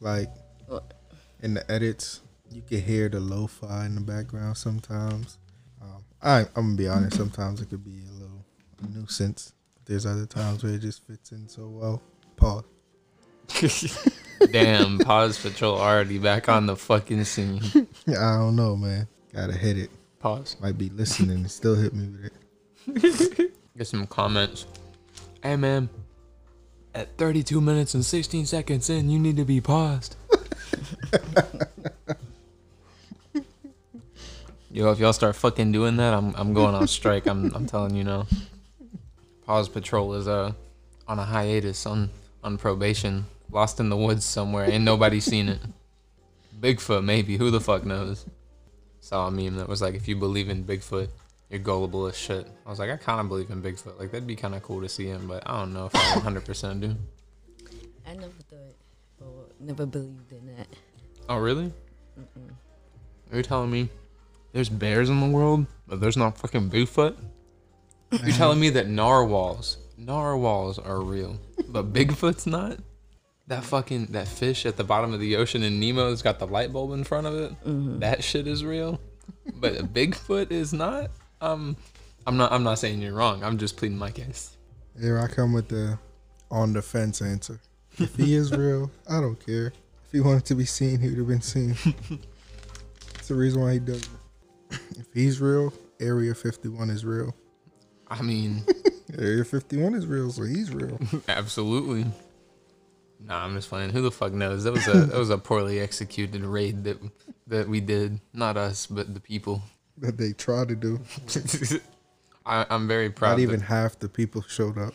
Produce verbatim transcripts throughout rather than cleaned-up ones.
Like in the edits, you can hear the lo-fi in the background sometimes. Um, I, I'm gonna be honest. Sometimes it could be a little nuisance. But there's other times where it just fits in so well. Pause. Damn, Pause Patrol already back on the fucking scene. I don't know, man. Gotta hit it. Pause. Might be listening and still hit me with it. Get some comments. Hey, man. At thirty-two minutes and sixteen seconds in, you need to be paused. Yo, if y'all start fucking doing that, I'm I'm going on strike. I'm I'm telling you now. Pause Patrol is uh on a hiatus, on on probation, lost in the woods somewhere. Ain't nobody seen it. Bigfoot, maybe. Who the fuck knows? Saw a meme that was like, if you believe in Bigfoot, you're gullible as shit. I was like, I kind of believe in Bigfoot. Like, that'd be kind of cool to see him, but I don't know if I one hundred percent do. I never thought, or never believed in that. Oh, really? Mm-mm. You're telling me there's bears in the world, but there's not fucking Bigfoot? You're telling me that narwhals, narwhals are real, but Bigfoot's not? That fucking, that fish at the bottom of the ocean in Nemo's got the light bulb in front of it? Mm-hmm. That shit is real, but Bigfoot is not? Um, I'm not. I'm not saying you're wrong. I'm just pleading my case. Here I come with the on the fence answer. If he is real, I don't care. If he wanted to be seen, he would have been seen. That's the reason why he doesn't. If he's real, Area fifty-one is real. I mean, Area fifty-one is real, so he's real. Absolutely. Nah, I'm just playing. Who the fuck knows? That was a that was a poorly executed raid that that we did. Not us, but the people. That they try to do. I, I'm very proud. Not even half the people showed up.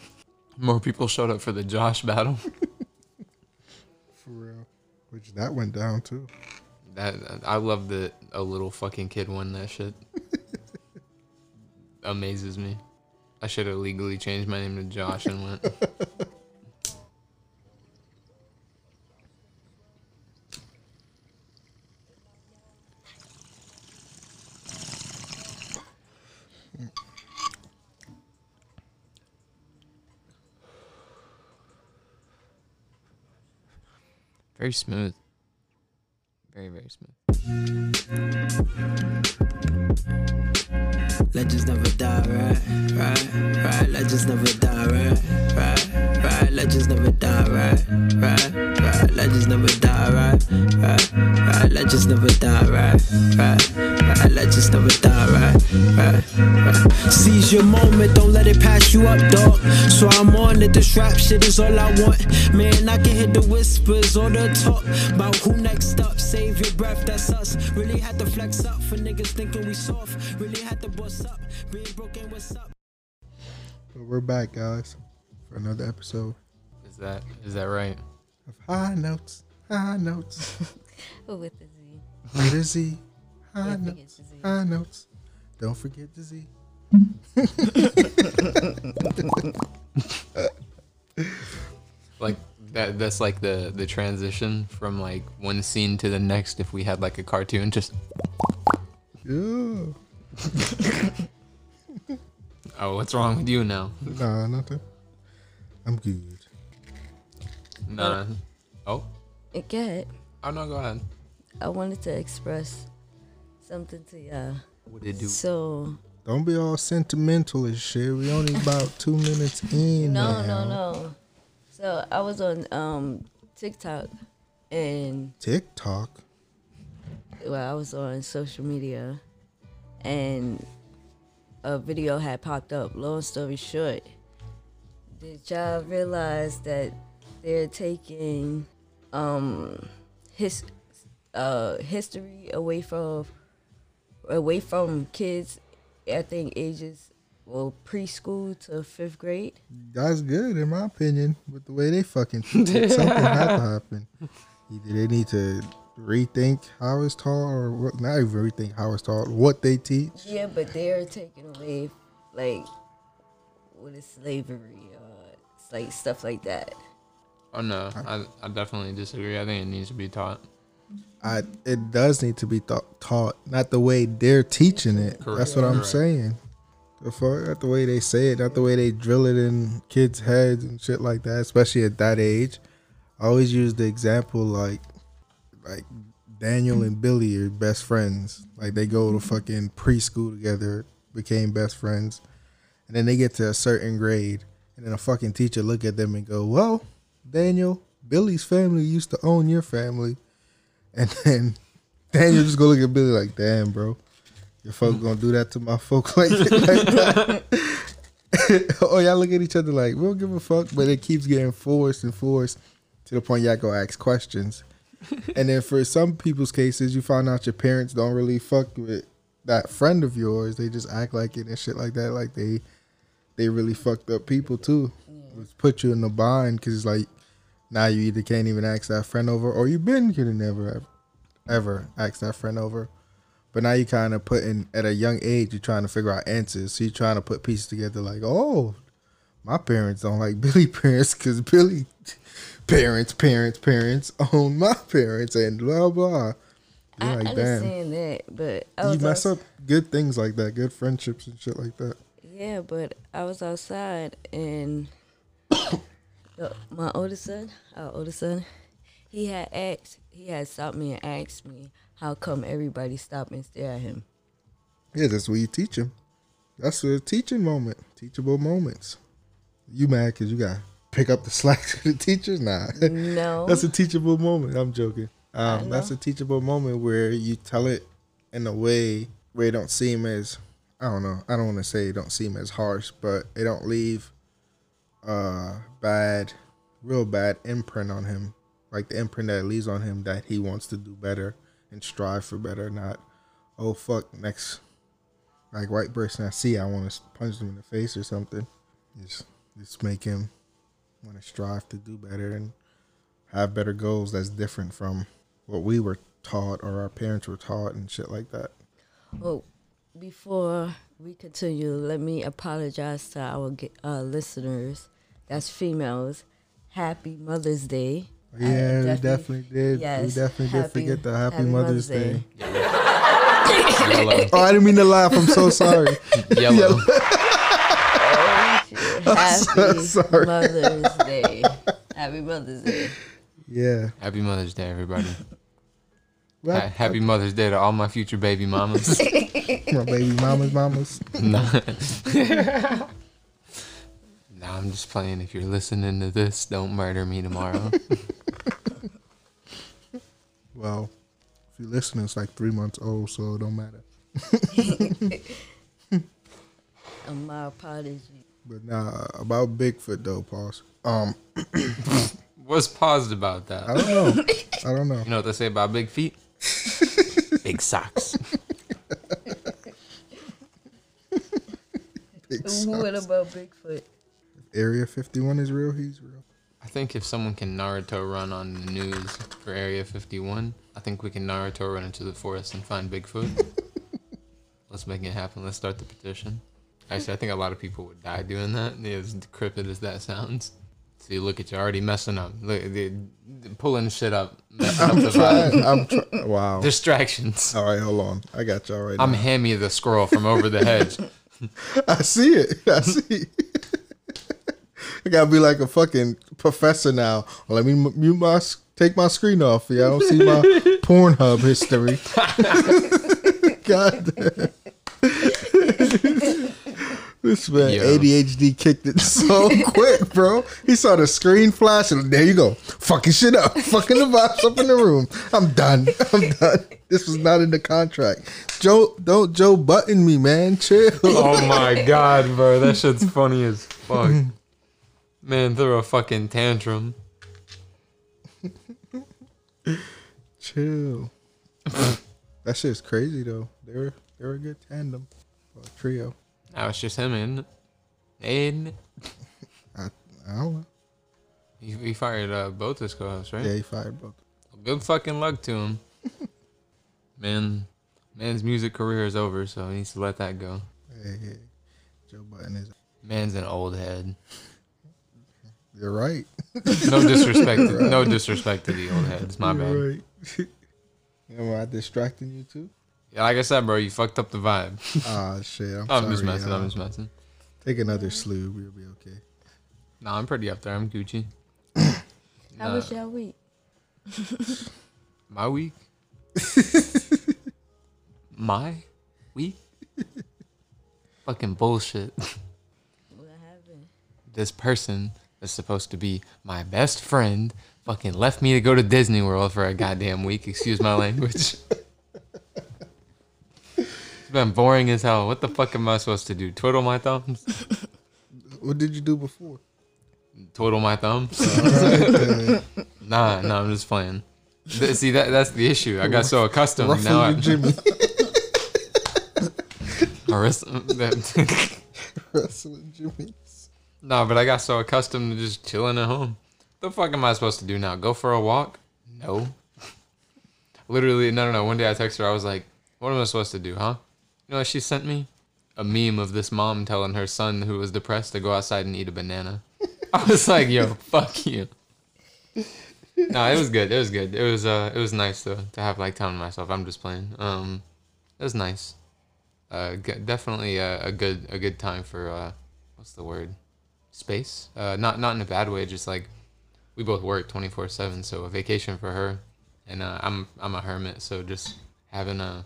More people showed up for the Josh battle. For real. Which that went down too. That I love that a little fucking kid won that shit. Amazes me. I should have legally changed my name to Josh and went. Very smooth. Very, very smooth. Legends never die, right? Right, right. Legends never die, right? Right, right. Legends never die, right? Right, right. Legends never die, right? Right, right. Legends never die, right? Right, right. Legends never die, right? Right, right. Seize your moment, don't let it pass you up, dog. So I'm on it, this rap shit is all I want. Man, I can hear the whispers or the talk about who next up. Save your breath, that's us. Really had to flex up for niggas thinking we soft. Really had to bust up. Being broken, what's up? We're back, guys, for another episode. Is that is that right? Of high notes, high notes. With the Z. With the Z. High notes, Z. High notes. Don't forget the Z. Like that. That's like the the transition from like one scene to the next. If we had like a cartoon, just yeah. Oh, what's wrong with you now? Nah, nothing. I'm good. Nah. Oh. Go ahead. Oh no, go ahead. I wanted to express something to y'all. What did you do? So. Don't be all sentimental as shit. We only about two minutes in. No, now. no, no. So I was on um, TikTok and TikTok. Well, I was on social media, and a video had popped up. Long story short, did y'all realize that they're taking um, his uh, history away from away from kids? I think ages, well, preschool to fifth grade. That's good, in my opinion, with the way they fucking think. Something had to happen. Either they need to rethink how it's taught, or what, not even rethink how it's taught, what they teach. Yeah, but they're taking away, like, what is slavery, or it's like stuff like that. Oh, no, I, I definitely disagree. I think it needs to be taught. I, it does need to be th- taught, not the way they're teaching it. Correct. That's what I'm Correct. saying. The fuck, not the way they say it, not the way they drill it in kids' heads and shit like that, especially at that age. I always use the example, like, like Daniel and Billy are best friends. Like they go to fucking preschool together, became best friends, and then they get to a certain grade, and then a fucking teacher look at them and go, "Well, Daniel, Billy's family used to own your family," and then Daniel just go look at Billy like, "Damn, bro, your folk gonna do that to my folk like, like that." Oh, y'all look at each other like, we don't give a fuck, but it keeps getting forced and forced to the point y'all go ask questions. And then for some people's cases, you find out your parents don't really fuck with that friend of yours. They just act like it and shit like that. Like they they really fucked up people too. It's put you in a bind because it's like, now you either can't even ask that friend over, or you've been here to never ever ask that friend over. But now you kind of put in, at a young age, you're trying to figure out answers. So you're trying to put pieces together like, oh, my parents don't like Billy's parents because Billy parents, parents, parents own my parents and blah, blah. You're I like, understand damn, that, but I was you mess outside. Up good things like that, good friendships and shit like that. Yeah, but I was outside and my oldest son, our oldest son, he had asked, he had stopped me and asked me, how come everybody stop and stare at him? Yeah, that's what you teach him. That's a teaching moment, teachable moments. You mad because you got to pick up the slack to the teachers? Nah. No. That's a teachable moment. I'm joking. Um, that's a teachable moment where you tell it in a way where it don't seem as, I don't know, I don't want to say it don't seem as harsh, but it don't leave uh, bad, real bad imprint on him. Like the imprint that it leaves on him that he wants to do better and strive for better, not, oh, fuck, next, like, white person I see, I want to punch them in the face or something. Just, just make him want to strive to do better and have better goals that's different from what we were taught or our parents were taught and shit like that. Well, before we continue, let me apologize to our uh, listeners, that's females. Happy Mother's Day. Yeah, definitely, we definitely did. Yes, we definitely happy, did forget the Happy, happy Mother's, Mother's Day. Day. Yellow. Oh, I didn't mean to laugh. I'm so sorry. Yellow. Yellow. Oh, shit. Happy so Mother's Day. Happy Mother's Day. Yeah. Happy Mother's Day, everybody. What? Happy Mother's Day to all my future baby mamas. My baby mamas, mamas. Nah. Nah, I'm just playing. If you're listening to this, don't murder me tomorrow. Well, if you're listening, it's like three months old, so it don't matter. My apologies. But nah, about Bigfoot though, pause. Um, what's paused about that? I don't know. I don't know. You know what they say about big feet? Big socks. Big socks. What about Bigfoot? Area fifty-one is real, he's real. I think if someone can Naruto run on the news for Area fifty-one, I think we can Naruto run into the forest and find Bigfoot. Let's make it happen. Let's start the petition. Actually, I think a lot of people would die doing that. Yeah, as decrepit as that sounds. See, look at you already messing up. Look, they're pulling shit up. I'm up trying. I'm try- wow. Distractions. All right, hold on. I got y'all right I'm now. I'm Hammy the Squirrel from Over the Hedge. I see it. I see it. I gotta be like a fucking professor now. Let me mute my, take my screen off. Y'all don't see my Pornhub history. God damn. This man, yo. A D H D kicked it so quick, bro. He saw the screen flash and there you go. Fucking shit up. Fucking the vibes up in the room. I'm done. I'm done. This was not in the contract. Joe, don't Joe Button me, man. Chill. Oh my God, bro. That shit's funny as fuck. Man, throw a fucking tantrum. Chill. That shit's crazy though. They were they were a good tandem, or a trio. I was just him in, in. I, I don't know. He, he fired uh, both his co-hosts, right? Yeah, he fired both. Good fucking luck to him. Man, man's music career is over, so he needs to let that go. Hey, hey. Joe Button is. Man's an old head. You're right. No disrespect. To, right. No disrespect to the old heads. My You're bad. Right. Am I distracting you too? Yeah, like I said, bro, you fucked up the vibe. Ah, oh, shit. I'm, I'm sorry, just messing. I'm just messing. Take another Shloob. You'll be okay. Nah, I'm pretty up there. I'm Gucci. How uh, was your week? My week? My week? Fucking bullshit. What happened? This person that's supposed to be my best friend fucking left me to go to Disney World for a goddamn week. Excuse my language. It's been boring as hell. What the fuck am I supposed to do? Twiddle my thumbs? What did you do before? Twiddle my thumbs? Right, nah, nah, I'm just playing. See, that that's the issue. I got so accustomed. Ruffle now I, Jimmy. Wrestling Jimmy's. Nah, but I got so accustomed to just chilling at home. What the fuck am I supposed to do now? Go for a walk? No. Literally, no, no, no. One day I texted her. I was like, what am I supposed to do, huh? You know what she sent me? A meme of this mom telling her son who was depressed to go outside and eat a banana. I was like, yo, fuck you. No, it was good. It was good. It was uh, it was nice though to have like time to myself. I'm just playing. Um, it was nice. Uh, g- definitely a, a good a good time for uh, what's the word? Space. Uh, not not in a bad way. Just like we both work twenty-four seven, so a vacation for her, and uh, I'm I'm a hermit, so just having a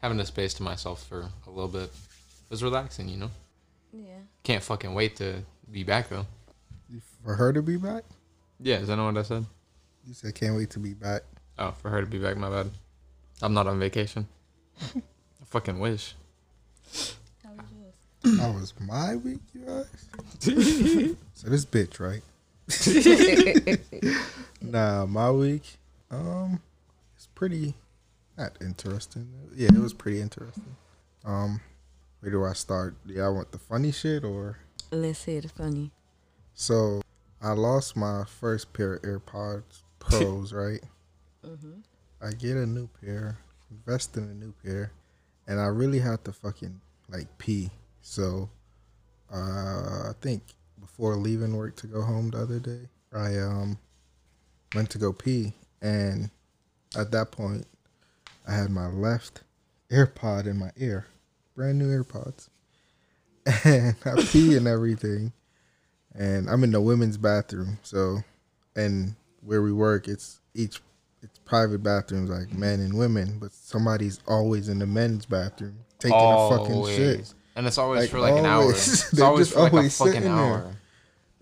having a space to myself for a little bit was relaxing, you know. Yeah. Can't fucking wait to be back though. For her to be back. Yeah, is that not what I said? You said can't wait to be back. Oh, for her to be back, my bad. I'm not on vacation. I fucking wish. How was yours? That was my week, you guys? So this bitch, right? Nah, my week, um, it's pretty, not interesting. Yeah, it was pretty interesting. Um, where do I start? Do y'all want the funny shit or? Let's hear the funny. So, I lost my first pair of AirPods Pros, right? Mm-hmm. I get a new pair, invest in a new pair, and I really have to fucking, like, pee. So, uh, I think before leaving work to go home the other day, I um went to go pee, and at that point, I had my left AirPod in my ear, brand new AirPods, and I pee and everything. And I'm in the women's bathroom, so, and where we work, it's each, it's private bathrooms, like men and women, but somebody's always in the men's bathroom, taking always. a fucking shit. And it's always like, for like always. an hour. It's always just for like always a fucking hour. There.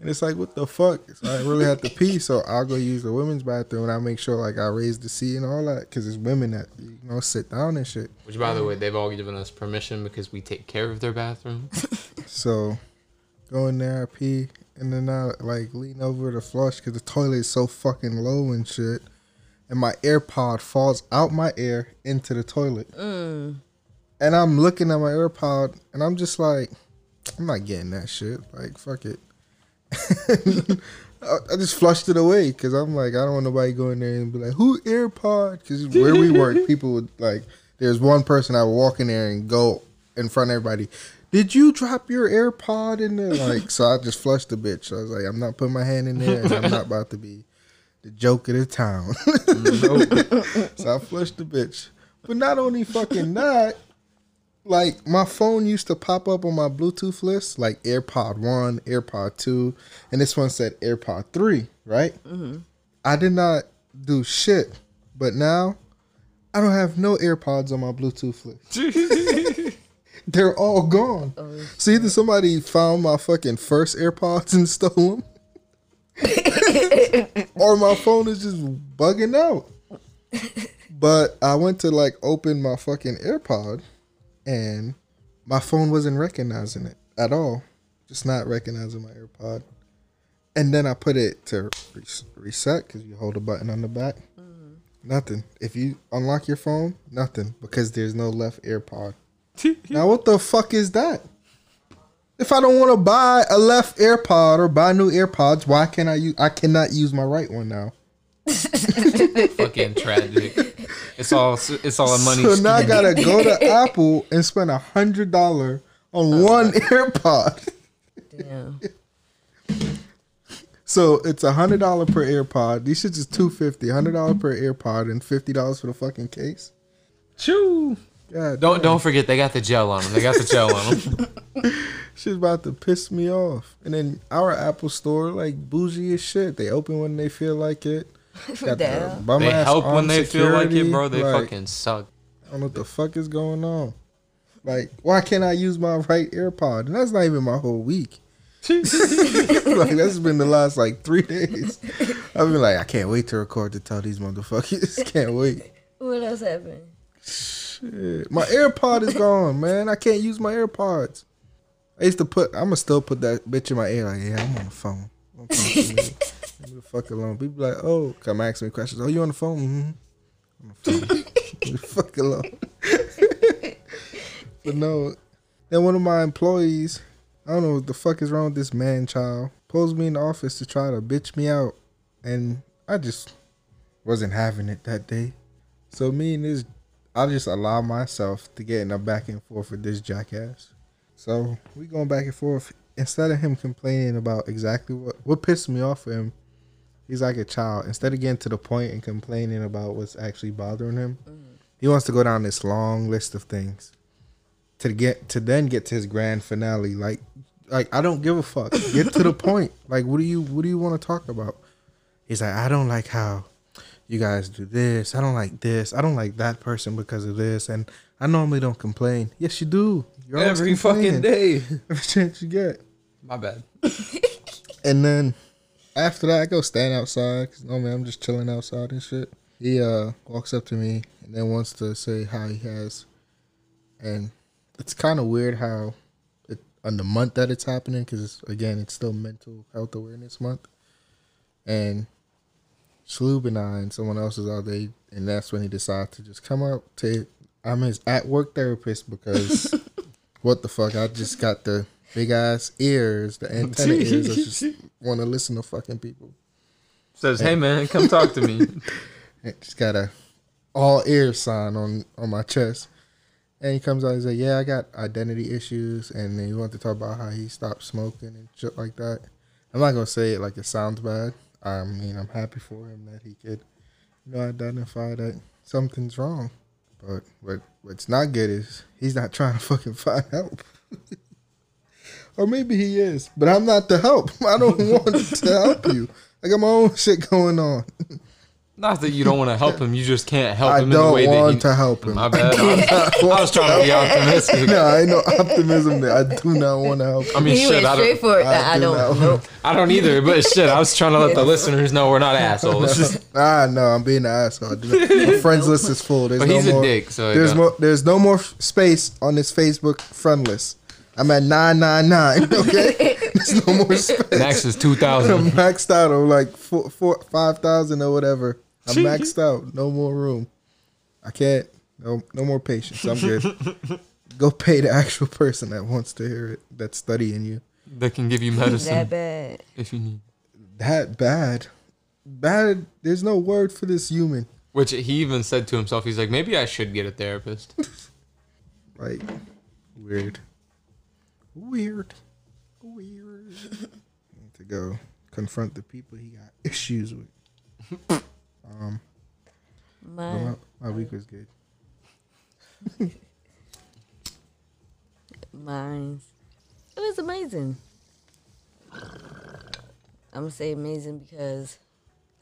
And it's like, what the fuck? So I really have to pee, so I'll go use the women's bathroom, and I'll make sure, like, I raise the seat and all that, because it's women that, you know, sit down and shit. Which, by the way, they've all given us permission because we take care of their bathroom. So... Go in there, I pee, and then I, like, lean over to flush because the toilet is so fucking low and shit. And my AirPod falls out my ear into the toilet. Uh. And I'm looking at my AirPod, and I'm just like, I'm not getting that shit. Like, fuck it. I, I just flushed it away because I'm like, I don't want nobody going there and be like, who AirPod? Because where we work, people would, like, there's one person I would walk in there and go in front of everybody, did you drop your AirPod in there? Like, so I just flushed the bitch. So I was like, I'm not putting my hand in there, and I'm not about to be the joke of the town. So I flushed the bitch. But not only fucking that, like, my phone used to pop up on my Bluetooth list, like AirPod one, AirPod two, and this one said AirPod three, right? Mm-hmm. I did not do shit, but now I don't have no AirPods on my Bluetooth list. They're all gone. Oh, so either somebody found my fucking first AirPods and stole them, or my phone is just bugging out. But I went to like open my fucking AirPod, and my phone wasn't recognizing it at all. Just not recognizing my AirPod. And then I put it to re- reset because you hold a button on the back. Mm-hmm. Nothing. If you unlock your phone, nothing, because there's no left AirPod. Now what the fuck is that? If I don't want to buy a left AirPod or buy new AirPods, why can't I use? I cannot use my right one now. Fucking tragic. It's all it's all a money. So scheme. Now I gotta go to Apple and spend a hundred dollar on oh, one my. AirPod. Damn. So it's a hundred dollar per AirPod. These shits is two fifty. Hundred dollar per AirPod and fifty dollars for the fucking case. Choo. God, don't damn. don't forget they got the gel on them. They got the gel on them. She's about to piss me off. And then our Apple store like bougie as shit. They open when they feel like it. Got the bum they ass help when they security. Feel like it, bro. They like, fucking suck. I don't know what the fuck is going on. Like, why can't I use my right AirPod? And that's not even my whole week. Like, that's been the last like three days. I've been like, I can't wait to record to tell these motherfuckers. Can't wait. What else happened? Shit. My AirPod is gone, man. I can't use my AirPods. I used to put, I'm going to still put that bitch in my ear like, yeah, I'm on the phone. I'm on the phone. Leave me the fuck alone. People be like, oh, come ask me questions. Oh, you on the phone? Mm-hmm. I'm on the phone. Leave me the fuck alone. But no. Then one of my employees, I don't know what the fuck is wrong with this man child, pulls me in the office to try to bitch me out. And I just wasn't having it that day. So me and this, I just allowed myself to get in a back and forth with this jackass. So we going back and forth. Instead of him complaining about exactly what, what pissed me off for him, he's like a child. Instead of getting to the point and complaining about what's actually bothering him, mm. he wants to go down this long list of things to get to then get to his grand finale. Like, like I don't give a fuck. Get to the point. Like, what do you what do you want to talk about? He's like, I don't like how you guys do this. I don't like this. I don't like that person because of this. And I normally don't complain. Yes, you do. You're every fucking day. Every chance you get. My bad. And then after that, I go stand outside. Cause normally I'm just chilling outside and shit. He uh walks up to me and then wants to say how he has. And it's kind of weird how it, on the month that it's happening. Because, again, it's still Mental Health Awareness Month. And Shloob and I and someone else is out there, and that's when he decides to just come out to, I'm his at-work therapist because what the fuck, I just got the big-ass ears, the antenna ears, I just want to listen to fucking people. Says, and, hey, man, come talk to me. Just got a all-ear sign on, on my chest. And he comes out, he's like, yeah, I got identity issues, and then he wanted to talk about how he stopped smoking and shit like that. I'm not going to say it like it sounds bad. I mean, I'm happy for him that he could, you know, identify that something's wrong. But what what's not good is he's not trying to fucking find help. Or maybe he is, but I'm not the help. I don't want to help you. I got my own shit going on. Not that you don't want to help him, you just can't help I him in the way that you... I don't want to help him. My bad. I, I was trying to be optimistic. No, I ain't no optimism there. I do not want to help him. I mean, he shit, I don't... For it. I, I, do don't, nope. I don't either, but shit, I was trying to let the listeners know we're not assholes. Just... Ah, no, I'm being an asshole. My friends list is full. There's but he's no more, a dick, so... There's, more, there's no more space on this Facebook friend list. I'm at nine nine nine, okay? There's no more space. Max is two thousand. I'm maxed out on like four, four, five thousand or whatever. I'm maxed out. No more room. I can't. No, no more patience. I'm good. Go pay the actual person that wants to hear it, that's studying you. That can give you medicine. That bad. If you need. That bad. Bad. There's no word for this human. Which he even said to himself, he's like, maybe I should get a therapist. Like, weird. Weird. Weird. To go confront the people he got issues with. Um, my, my, my week was good. Mine, it was amazing. I'm gonna say amazing because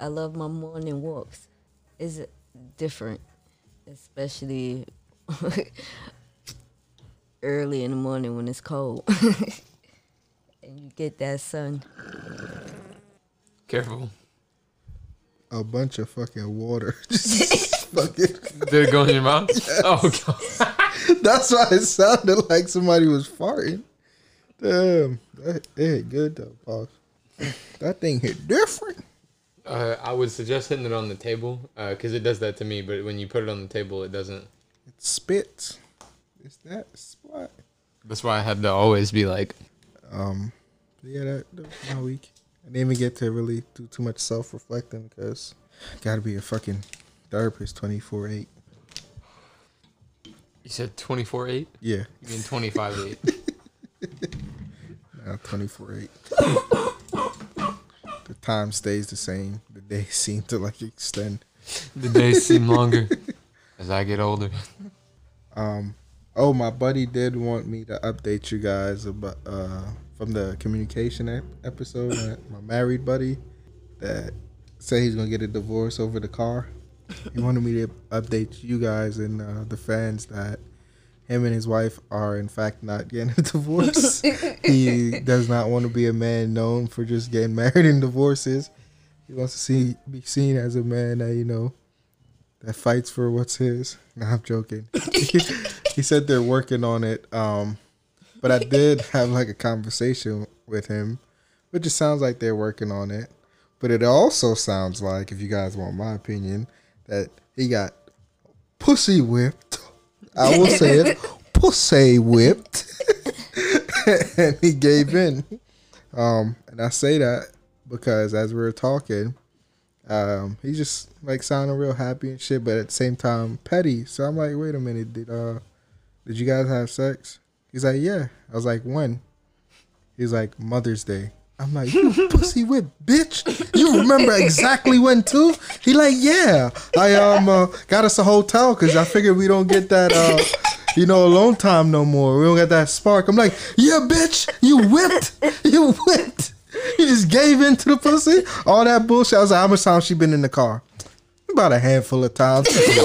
I love my morning walks. It's different, especially early in the morning when it's cold and you get that sun. Careful. A bunch of fucking water. Just fucking. Did it go in your mouth? Yes. Oh, God. That's why it sounded like somebody was farting. Damn. That, it hit good, though, boss. That thing hit different. Uh, I would suggest hitting it on the table, because uh, it does that to me, but when you put it on the table, it doesn't. It spits. It's that spot. That's why I have to always be like. Um, yeah, that, that was my week. I didn't even get to really do too much self-reflecting because gotta be a fucking therapist twenty-four eight. You said twenty-four eight? Yeah. You mean twenty-five eight. Nah, twenty-four eight. The time stays the same. The days seem to like extend. The days seem longer as I get older. Um. Oh, my buddy did want me to update you guys about... Uh, from the communication ep- episode, my married buddy, that say he's gonna get a divorce over the car. He wanted me to update you guys and uh, the fans that him and his wife are in fact not getting a divorce. He does not want to be a man known for just getting married and divorces. He wants to see be seen as a man that, you know, that fights for what's his. Nah, I'm joking. He said they're working on it. Um, but I did have like a conversation with him, which it sounds like they're working on it. But it also sounds like, if you guys want my opinion, that he got pussy whipped. I will say it, pussy whipped. And he gave in. Um, and I say that because as we were talking, um, he just like sounded real happy and shit, but at the same time petty. So I'm like, wait a minute, did uh, did you guys have sex? He's like, yeah. I was like, when? He's like, Mother's Day. I'm like, you pussy whip, bitch. You remember exactly when too? He like, yeah. I um uh, got us a hotel because I figured we don't get that, uh, you know, alone time no more. We don't get that spark. I'm like, yeah, bitch. You whipped. You whipped. You just gave in to the pussy. All that bullshit. I was like, how much time she been in the car? About a handful of times. They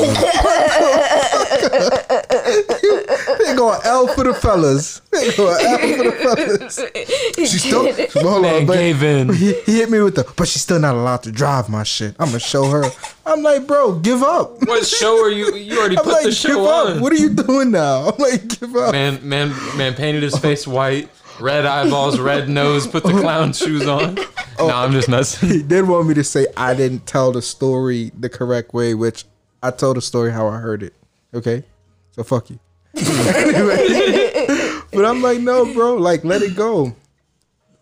go L for the fellas. They go L for the fellas. She still, hold on, but gave in. He, he hit me with the, but she's still not allowed to drive my shit. I'm gonna show her. I'm like, bro, give up. What show are you? You already I'm put like, the show on. Up. What are you doing now? I'm like, give up. Man, man, man painted his face white, red eyeballs, red nose. Put the clown shoes on. Oh, no, I'm just nuts. He did want me to say I didn't tell the story the correct way, which I told the story how I heard it. Okay, so fuck you. Anyway, but I'm like, no, bro, like let it go.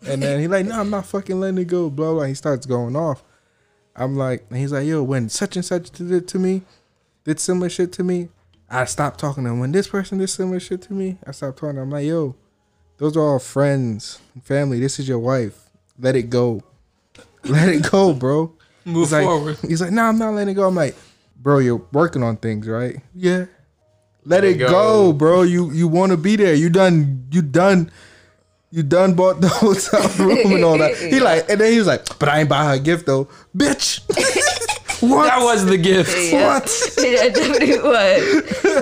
And then he like, no, I'm not fucking letting it go. Blah blah. He starts going off. I'm like, and he's like, yo, when such and such did it to me, did similar shit to me, I stopped talking to him. When this person did similar shit to me, I stopped talking to him. I'm like, yo, those are all friends, family. This is your wife. Let it go. Let it go, bro. Move he's forward. Like, he's like, no, nah, I'm not letting it go. I'm like, bro, you're working on things, right? Yeah. Let it go. go, bro. You you want to be there. You done. You done. You done bought the hotel room and all that. He like, and then he was like, but I ain't buy her a gift though, bitch. What? That was the gift. Yeah. What? Yeah,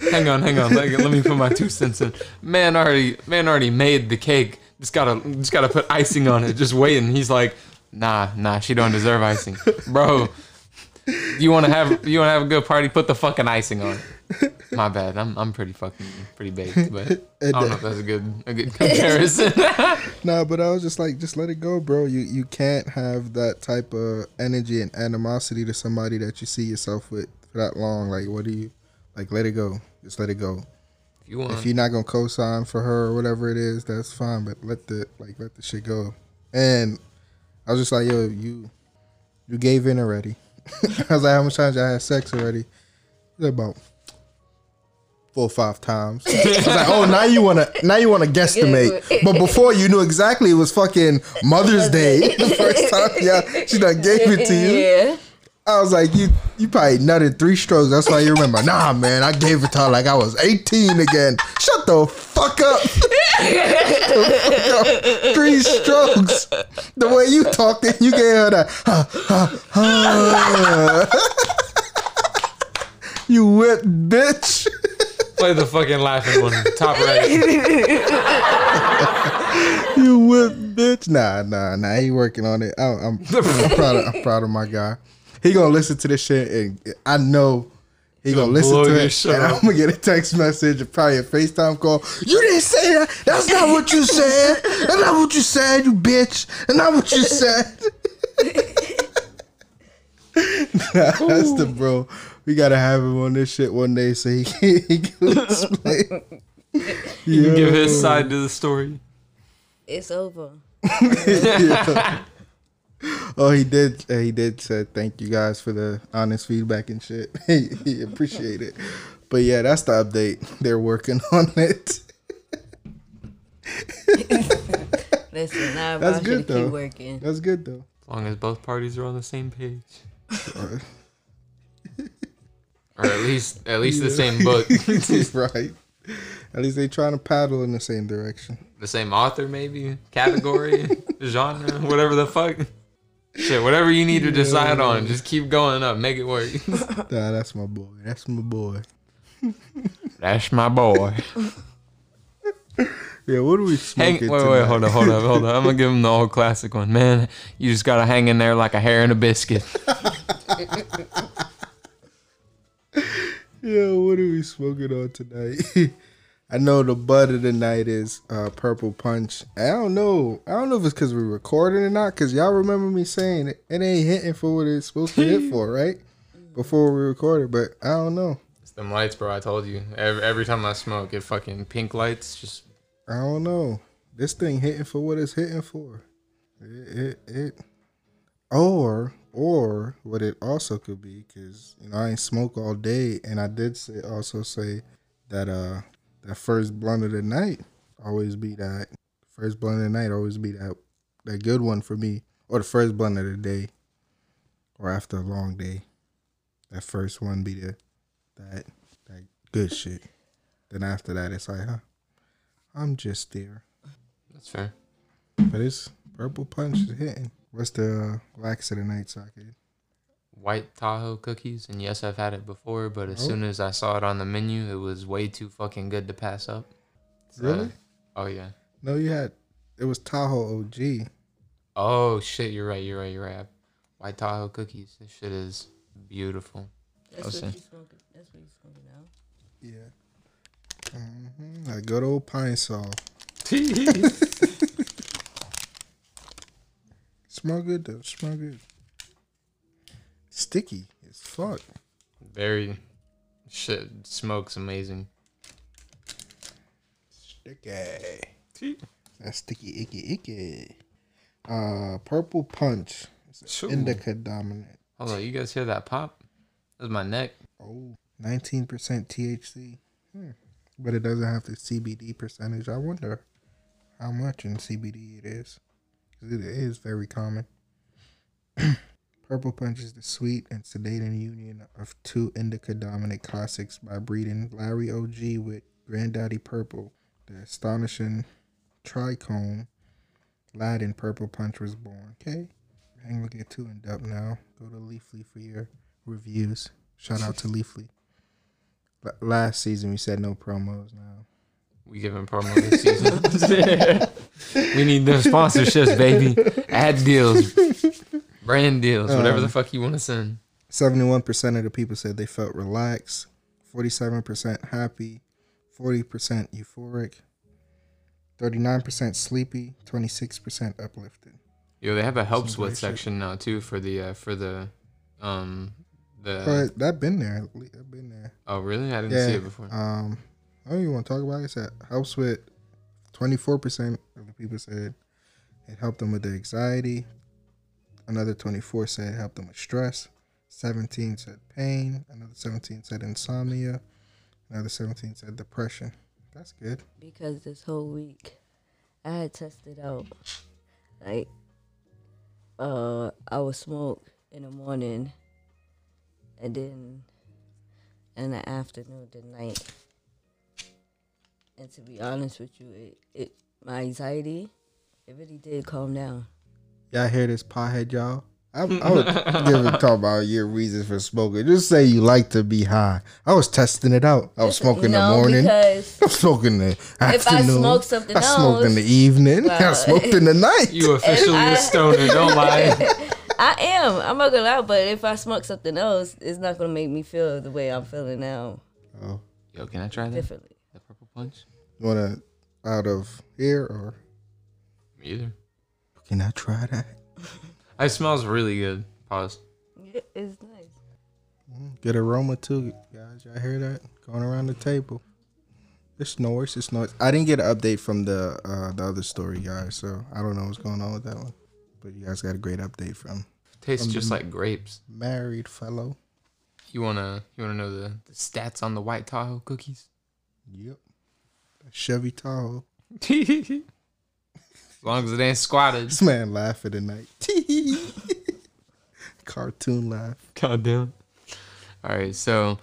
what? Hang on, hang on. Let, let me put my two cents in. Man already, man already made the cake. Just gotta, just gotta put icing on it. Just waiting. He's like, nah, nah. She don't deserve icing, bro. You want to have you want to have a good party? Put the fucking icing on it. My bad. I'm I'm pretty fucking pretty baked, but I don't know if that's a good a good comparison. Nah, but I was just like, just let it go, bro. You you can't have that type of energy and animosity to somebody that you see yourself with for that long. Like, what do you like? Let it go. Just let it go. If you want, if you're not gonna co-sign for her or whatever it is, that's fine. But let the like let the shit go. And I was just like, yo, you you gave in already. I was like, how much times y'all had sex already? About four or five times. I was like, oh, now you wanna, now you wanna guesstimate. But before you knew exactly it was fucking Mother's Day the first time. Yeah, she done gave it to you. Yeah. I was like, you, you probably nutted three strokes. That's why you remember. Nah, man, I gave it to her like I was eighteen again. Shut the fuck up. Three strokes. The way you talked it, you gave her that. Ha, ha, ha. You wet bitch. Play the fucking laughing one, top right. You wet bitch. Nah, nah, nah. He working on it. I'm, I'm, I'm proud. Of, I'm proud of my guy. He gonna listen to this shit, and I know. He gonna listen to it, and I'm gonna get a text message and probably a FaceTime call. You didn't say that. That's not what you said. That's not what you said, you bitch. That's not what you said. Nah, that's the bro. We gotta have him on this shit one day so he can, he can explain. He can give his side to the story. It's over. Yeah. Oh, he did. He did say thank you guys for the honest feedback and shit. he, he appreciate it. But yeah, that's the update. They're working on it. Listen, I that's good though. Keep working. That's good though. As long as both parties are on the same page, or, or at least at least yeah. the same book, right? At least they're trying to paddle in the same direction. The same author, maybe category, genre, whatever the fuck. Shit, whatever you need to decide yeah. on, just keep going up. Make it work. Nah, that's my boy. That's my boy. That's my boy. Yeah, what do we smoking hang, Wait, tonight? wait, hold on, hold on, hold on. I'm going to give him the old classic one. Man, you just got to hang in there like a hair and a biscuit. Yo, what are we smoking on tonight? I know the bud of the night is uh, Purple Punch. I don't know. I don't know if it's because we're recording or not, because y'all remember me saying it, it ain't hitting for what it's supposed to hit for, right? Before we recorded, but I don't know. It's them lights, bro. I told you. Every, every time I smoke, it fucking pink lights just... I don't know. This thing hitting for what it's hitting for. It, it, it. Or, or what it also could be, because you know I ain't smoke all day, and I did say, also say that uh that first blunt of the night always be that first blunt of the night always be that that good one for me, or the first blunt of the day, or after a long day, that first one be the that that good shit. Then after that, it's like, huh. I'm just there. That's fair. But it's Purple Punch is hitting. What's the uh, lax of the night socket? White Tahoe Cookies. And yes, I've had it before, but as oh. soon as I saw it on the menu, it was way too fucking good to pass up. So, really? Oh, yeah. No, you had... It was Tahoe O G. Oh, shit. You're right. You're right. You're right. White Tahoe Cookies. This shit is beautiful. That's what you smoking. That's what you smoking now? Yeah. Mm-hmm. Like good old pine saw. Smell good though. Smell good. Sticky as fuck. Very shit. Smoke's amazing. Sticky. That's sticky icky icky. Uh, Purple Punch. It's indica dominant. Hold on, you guys hear that pop? That's my neck. Oh, nineteen percent T H C. Hmm. But it doesn't have the C B D percentage. I wonder how much in C B D it is. Because it is very common. Purple Punch is the sweet and sedating union of two indica-dominant classics by breeding Larry O G with Granddaddy Purple. The astonishing trichome Latin Purple Punch was born. Okay? I'm going to get too in-depth now. Go to Leafly for your reviews. Shout out to Leafly. Last season, we said no promos now. We giving promos this season. We need them sponsorships, baby. Ad deals. Brand deals. Whatever um, the fuck you want to send. seventy-one percent of the people said they felt relaxed. forty-seven percent happy. forty percent euphoric. thirty-nine percent sleepy. twenty-six percent uplifted. Yo, they have a helps with section now, too, for the, uh, for the, um... The... But I've been there. I've been there. Oh, really? I didn't yeah, see it before. Um, I don't even want to talk about it. It helps with twenty-four percent of the people said it helped them with their anxiety. Another twenty-four said it helped them with stress. seventeen said pain. Another seventeen said insomnia. Another seventeen said depression. That's good. Because this whole week I had tested out. Like, uh, I would smoke in the morning. And then in the afternoon, the night. And to be honest with you, it, it my anxiety, it really did calm down. Y'all hear this pothead, y'all? I, I would give a talk about your reasons for smoking. Just say you like to be high. I was testing it out. I was smoking no, in the morning. Because I was smoking the afternoon. If I smoked something I else. I smoked in the evening. Well, I smoked in the night. You officially I, a stoner, don't lie. I am. I'm not gonna lie, but if I smoke something else, it's not gonna make me feel the way I'm feeling now. Oh, yo, can I try that? Differently. The Purple Punch. You wanna out of here or? Me either. Can I try that? It smells really good. Pause. It is nice. Good aroma too, guys. Y'all hear that? Going around the table. It's noise. It's noise. I didn't get an update from the uh, the other story, guys, so I don't know what's going on with that one. But you guys got a great update from. Tastes from just like grapes. Married fellow. You wanna you wanna know the, the stats on the White Tahoe Cookies? Yep. Chevy Tahoe. As long as it ain't squatted. This man laughing tonight. Cartoon laugh. Goddamn. All right, so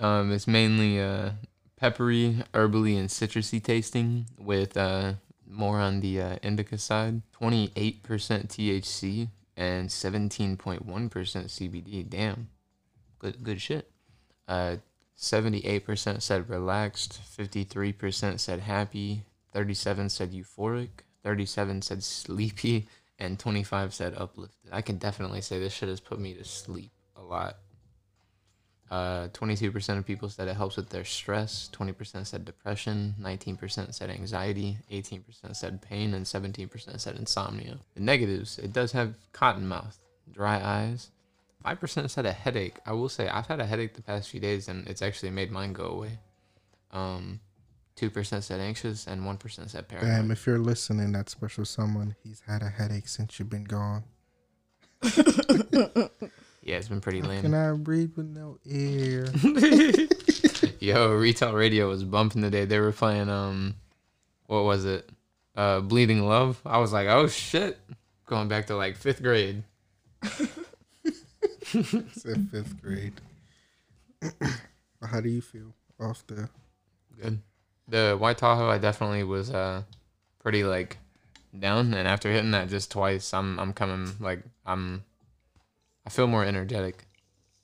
um, it's mainly uh, peppery, herbally, and citrusy tasting with. Uh, More on the uh, indica side, twenty-eight percent T H C and seventeen point one percent C B D. Damn, good good shit. Uh, seventy-eight percent said relaxed, fifty-three percent said happy, thirty-seven percent said euphoric, thirty-seven percent said sleepy, and twenty-five percent said uplifted. I can definitely say this shit has put me to sleep a lot. Uh, twenty-two percent of people said it helps with their stress, twenty percent said depression, nineteen percent said anxiety, eighteen percent said pain, and seventeen percent said insomnia. The negatives, it does have cotton mouth, dry eyes, five percent said a headache. I will say I've had a headache the past few days and it's actually made mine go away. Um, two percent said anxious and one percent said paranoid. Damn, if you're listening, that special someone, he's had a headache since you've been gone. Yeah, it's been pretty lame. Can I breathe with no air? Yo, Retail Radio was bumping today. They were playing, um, what was it? Uh, Bleeding Love. I was like, oh shit. Going back to like fifth grade. It's in fifth grade. How do you feel off the... Good. The White Tahoe, I definitely was uh, pretty like down. And after hitting that just twice, I'm I'm coming like I'm... I feel more energetic,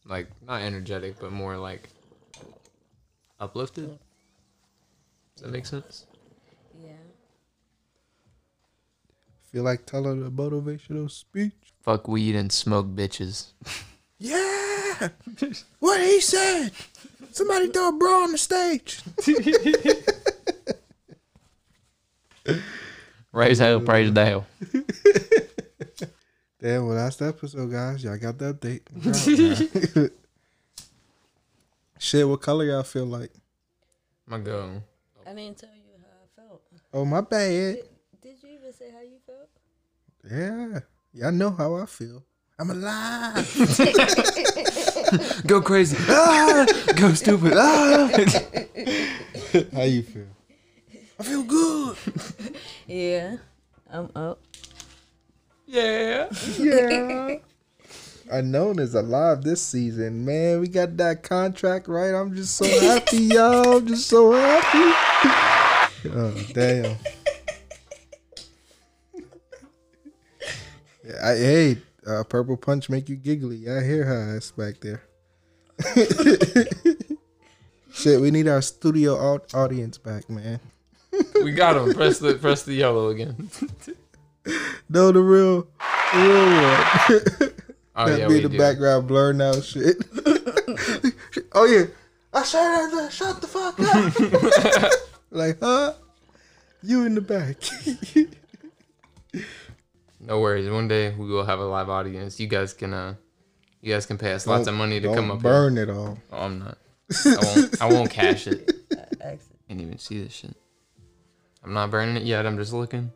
like not energetic, but more like uplifted. Does that make sense? Yeah. Feel like telling a motivational speech. Fuck weed and smoke bitches. Yeah. What he said. Somebody throw a bra on the stage. Raise hell, praise the hell. Damn, well, that's the episode, guys. Y'all got the update. Right, shit, what color y'all feel like? My girl. I didn't tell you how I felt. Oh, my bad. Did, did you even say how you felt? Yeah. Y'all know how I feel. I'm alive. Go crazy. Ah! Go stupid. Ah! How you feel? I feel good. Yeah. I'm up. Yeah. Yeah. Unknown is alive this season, man. We got that contract right. I'm just so happy, y'all. I'm just so happy. Oh, damn. I, hey, uh, Purple Punch make you giggly. I hear her ass back there. Shit, we need our studio aud- audience back, man. We got him. Press the, press the yellow again. No, the real, the real one. Oh, that yeah, be the do. Background blur now, shit. Oh yeah, I shot that. Shut the fuck up. Like, huh? You in the back? No worries. One day we will have a live audience. You guys can, uh, you guys can pay us don't, lots of money to come up. Burn here. It all. Oh, I'm not. I won't. I won't cash it. I can't even see this shit. I'm not burning it yet. I'm just looking.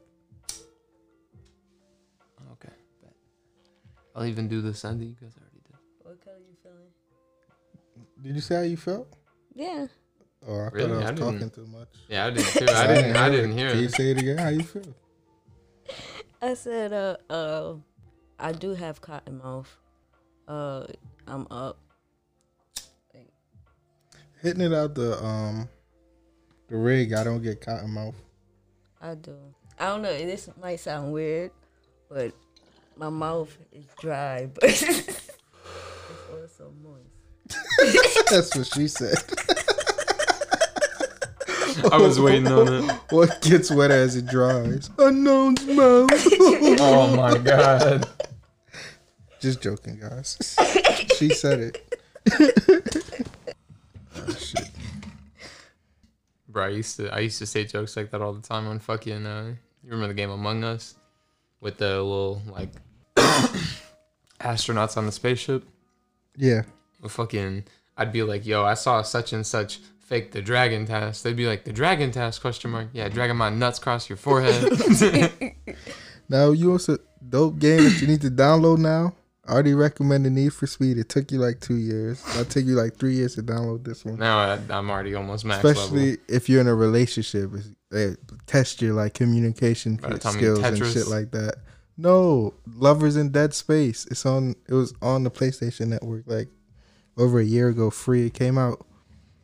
I'll even do the Sunday you guys already did. What color you feeling? Did you say how you felt? Yeah. Oh, I really? thought I was I talking too much. Yeah, I did too. I didn't. I didn't hear it. Can you say it again? How you feel? I said, uh, uh, I do have cotton mouth. Uh, I'm up. Hitting it out the um, the rig. I don't get cotton mouth. I do. I don't know. This might sound weird, but. My mouth is dry, but it's also moist. That's what she said. I was waiting on it. What gets wet as it dries? Unknown's mouth. Oh my god. Just joking, guys. She said it. Oh, shit. Bro, I used to I used to say jokes like that all the time on fucking. Uh, you remember the game Among Us? With the little, like, astronauts on the spaceship? Yeah. Well, fucking, I'd be like, yo, I saw such and such fake the dragon test. They'd be like, the dragon test, question mark. Yeah, dragging my nuts across your forehead. Now, you want some dope game that you need to download now? I already recommend the Need for Speed. It took you like two years. It'll take you like three years to download this one. Now I, I'm already almost max level. Especially if you're in a relationship. They test your like communication skills and shit like that. No, Lovers in Dead Space. It's on. It was on the PlayStation Network like over a year ago. Free. It came out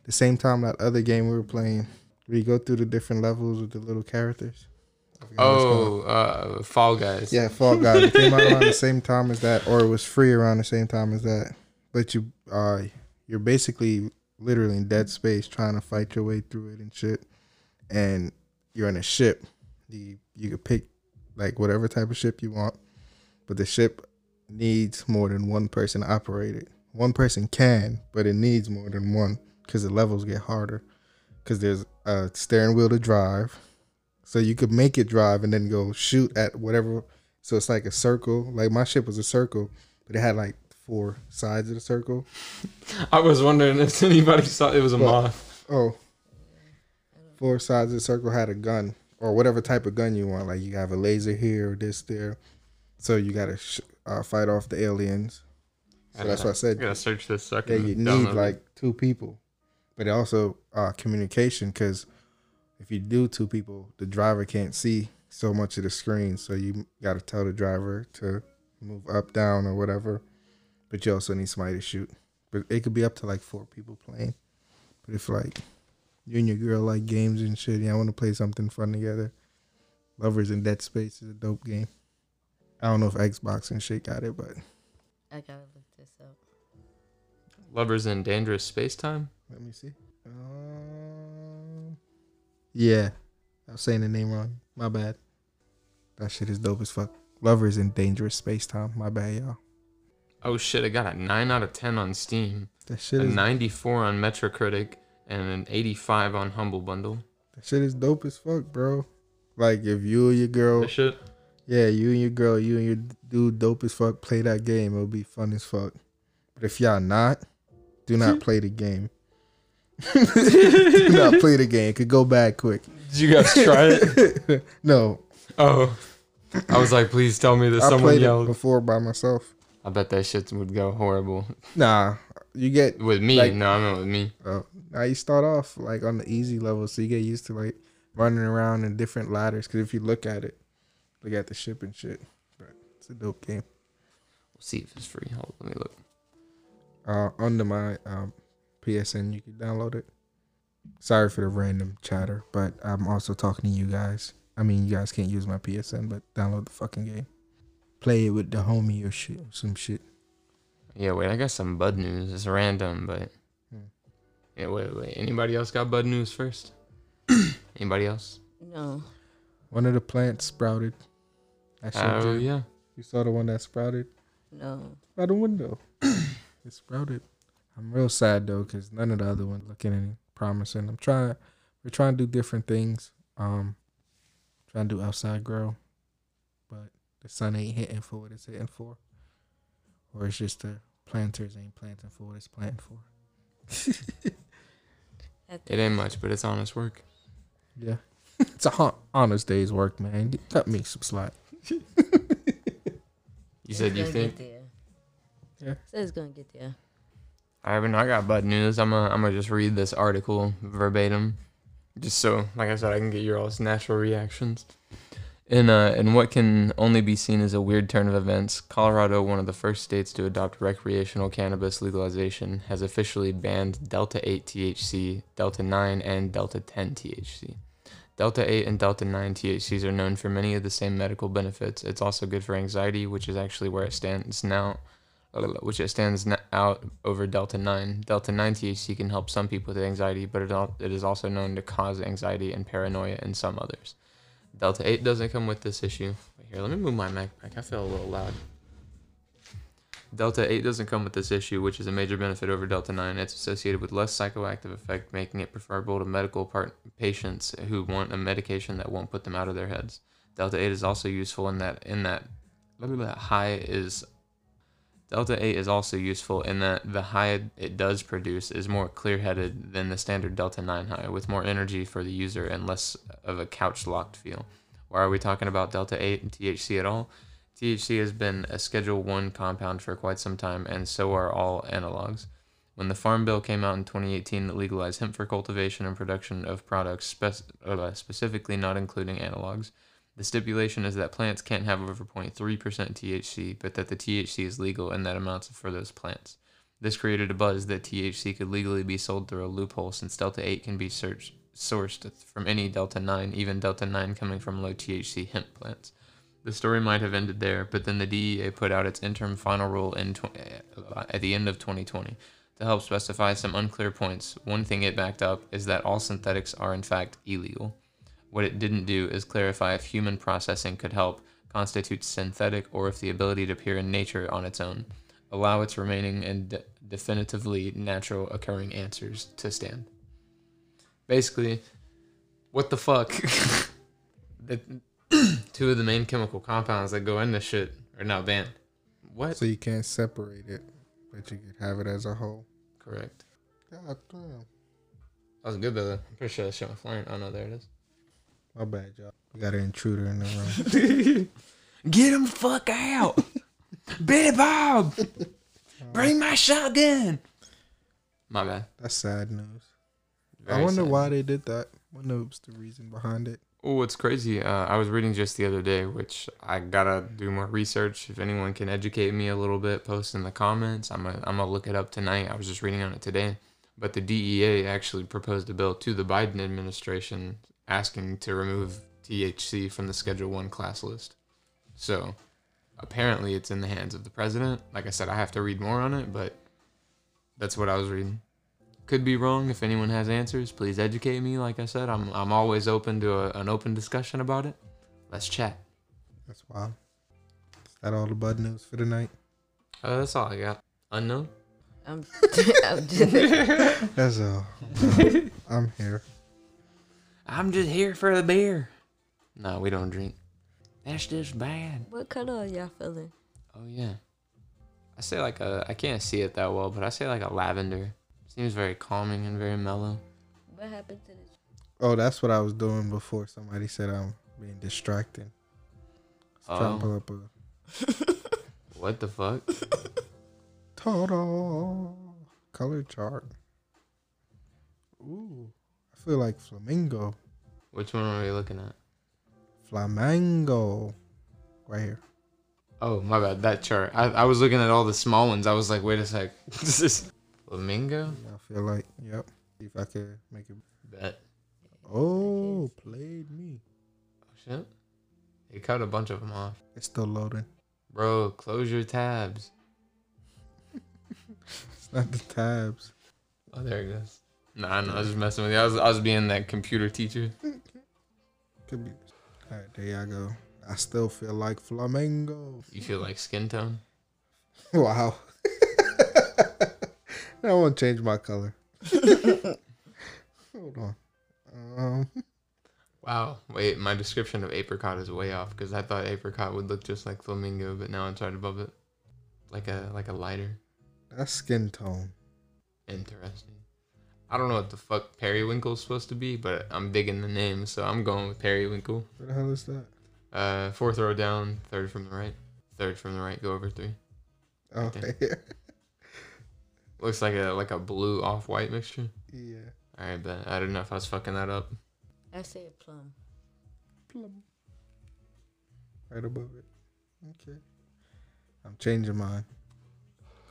the same time that other game we were playing. We go through the different levels with the little characters. Oh, uh, Fall Guys. Yeah, Fall Guys. It came out around the same time as that, or it was free around the same time as that. But you, uh, you're basically literally in dead space trying to fight your way through it and shit. And you're in a ship. You you can pick like whatever type of ship you want, but the ship needs more than one person to operate it. One person can, but it needs more than one because the levels get harder. Because there's a steering wheel to drive. So you could make it drive and then go shoot at whatever. So it's like a circle. Like my ship was a circle, but it had like four sides of the circle. I was wondering if anybody saw it was a well, moth. Oh. Four sides of the circle had a gun or whatever type of gun you want. Like you have a laser here or this there. So you got to sh- uh, fight off the aliens. So that's why I said. I got to search this sucker. Yeah, you need them. Like two people. But also uh, communication because if you do two people, the driver can't see so much of the screen. So you got to tell the driver to move up, down, or whatever. But you also need somebody to shoot. But it could be up to like four people playing. But if like you and your girl like games and shit, yeah, I want to play something fun together. Lovers in Dead Space is a dope game. I don't know if Xbox and shit got it, but. I got to look this up. Lovers in Dangerous Space Time? Let me see. Um... Yeah, I was saying the name wrong. My bad. That shit is dope as fuck. Lovers in Dangerous Space Time. My bad, y'all. Oh shit, I got a nine out of ten on Steam. That shit a is... ninety-four on Metacritic and an eighty-five on Humble Bundle. That shit is dope as fuck, bro. Like if you and your girl... That shit? Yeah, you and your girl, you and your dude dope as fuck, play that game. It'll be fun as fuck. But if y'all not, do not play the game. Do not play the game. It could go bad quick. Did you guys try it? No. Oh, I was like, please tell me that I someone played yelled it before by myself. I bet that shit would go horrible. Nah, you get with me. Like, no, I'm not with me. Oh, now you start off like on the easy level, so you get used to like running around in different ladders. Because if you look at it, look at the ship and shit. But it's a dope game. We'll see if it's free. Hold on, let me look. Uh, under my um. P S N, you can download it. Sorry for the random chatter, but I'm also talking to you guys. I mean, you guys can't use my P S N, but download the fucking game. Play it with the homie or shit, or some shit. Yeah, wait, I got some Bud news. It's random, but... Hmm. Yeah, wait, wait. Anybody else got Bud news first? Anybody else? No. One of the plants sprouted. Oh, uh, yeah. You saw the one that sprouted? No. By the window. It sprouted. I'm real sad though, cause none of the other ones looking any promising. I'm trying, we're trying to do different things. Um, trying to do outside grow, but the sun ain't hitting for what it's hitting for, or it's just the planters ain't planting for what it's planting for. It ain't much, but it's honest work. Yeah, it's a hon- honest day's work, man. Cut me some slack. You said it's you think? Yeah. Said it's gonna get there. I haven't. I got Bud news. I'm gonna. I'm gonna just read this article verbatim, just so, like I said, I can get your all's natural reactions. In uh, in what can only be seen as a weird turn of events, Colorado, one of the first states to adopt recreational cannabis legalization, has officially banned Delta eight T H C, Delta nine, and Delta ten T H C. Delta eight and Delta nine T H Cs are known for many of the same medical benefits. It's also good for anxiety, which is actually where it stands now. Which it stands out over Delta nine. Delta nine T H C can help some people with anxiety, but it, al- it is also known to cause anxiety and paranoia in some others. Delta eight doesn't come with this issue. Wait, here, let me move my mic back. I feel a little loud. Delta eight doesn't come with this issue, which is a major benefit over Delta nine. It's associated with less psychoactive effect, making it preferable to medical part- patients who want a medication that won't put them out of their heads. Delta eight is also useful in that in that, that high is... Delta eight is also useful in that the high it does produce is more clear-headed than the standard Delta nine high, with more energy for the user and less of a couch-locked feel. Why are we talking about Delta eight and T H C at all? T H C has been a Schedule one compound for quite some time, and so are all analogs. When the Farm Bill came out in twenty eighteen that legalized hemp for cultivation and production of products, spe- uh, specifically not including analogs, the stipulation is that plants can't have over zero point three percent T H C, but that the T H C is legal and that amounts for those plants. This created a buzz that T H C could legally be sold through a loophole since Delta eight can be searched, sourced from any Delta nine, even Delta nine coming from low T H C hemp plants. The story might have ended there, but then the D E A put out its interim final rule in at the end of twenty twenty to help specify some unclear points. One thing it backed up is that all synthetics are in fact illegal. What it didn't do is clarify if human processing could help constitute synthetic or if the ability to appear in nature on its own. Allow its remaining and de- definitively natural occurring answers to stand. Basically, what the fuck? the, two of the main chemical compounds that go in this shit are now banned. What? So you can't separate it, but you can have it as a whole. Correct. God damn. That was good, though. I'm pretty sure that shit was flying. Oh, no, there it is. My bad, y'all. We got an intruder in the room. Get him fuck out! Billy Bob! Bring my shotgun! My bad. That's sad news. Very I wonder sad. why they did that. What was the reason behind it? Oh, it's crazy. Uh, I was reading just the other day, which I gotta do more research. If anyone can educate me a little bit, post in the comments. I'm gonna I'm gonna look it up tonight. I was just reading on it today. But the D E A actually proposed a bill to the Biden administration asking to remove T H C from the Schedule one class list. So... apparently, it's in the hands of the president. Like I said, I have to read more on it, but that's what I was reading. Could be wrong. If anyone has answers, please educate me. Like I said, I'm I'm always open to a, an open discussion about it. Let's chat. That's wild. Is that all the bud news for tonight? Uh, that's all I got. Unknown? I'm, I'm just... that's all. I'm here. I'm just here for the beer. No, we don't drink. That's just bad. What color are y'all feeling? Oh, yeah. I say like a, I can't see it that well, but I say like a lavender. Seems very calming and very mellow. What happened to this? Oh, that's what I was doing before somebody said I'm being distracted. I was oh. trying to pull up a... what the fuck? Total color chart. Ooh, I feel like flamingo. Which one are we looking at? Flamingo. Right here. Oh, my bad. That chart. I, I was looking at all the small ones. I was like, wait a sec. This is flamingo? Yeah, I feel like, yep. See if I could make it. Bet. Oh, played me. Oh, shit. It cut a bunch of them off. It's still loading. Bro, close your tabs. It's not the tabs. Oh, there it goes. Nah, no, I was just messing with you. I was, I was being that computer teacher. Could be. All right, there y'all go. I still feel like flamingo. You feel like skin tone? Wow. I want to change my color. Hold on. Um. Wow. Wait, my description of apricot is way off because I thought apricot would look just like flamingo, but now it's right above it. Like a like a lighter. That's skin tone. Interesting. I don't know what the fuck periwinkle's supposed to be, but I'm digging the name, so I'm going with periwinkle. What the hell is that? Uh, fourth row down, third from the right. Third from the right, go over three. Right okay. There. Looks like a like a blue off-white mixture. Yeah. All right, but I don't know if I was fucking that up. I say a plum. Plum. Right above it. Okay. I'm changing mine.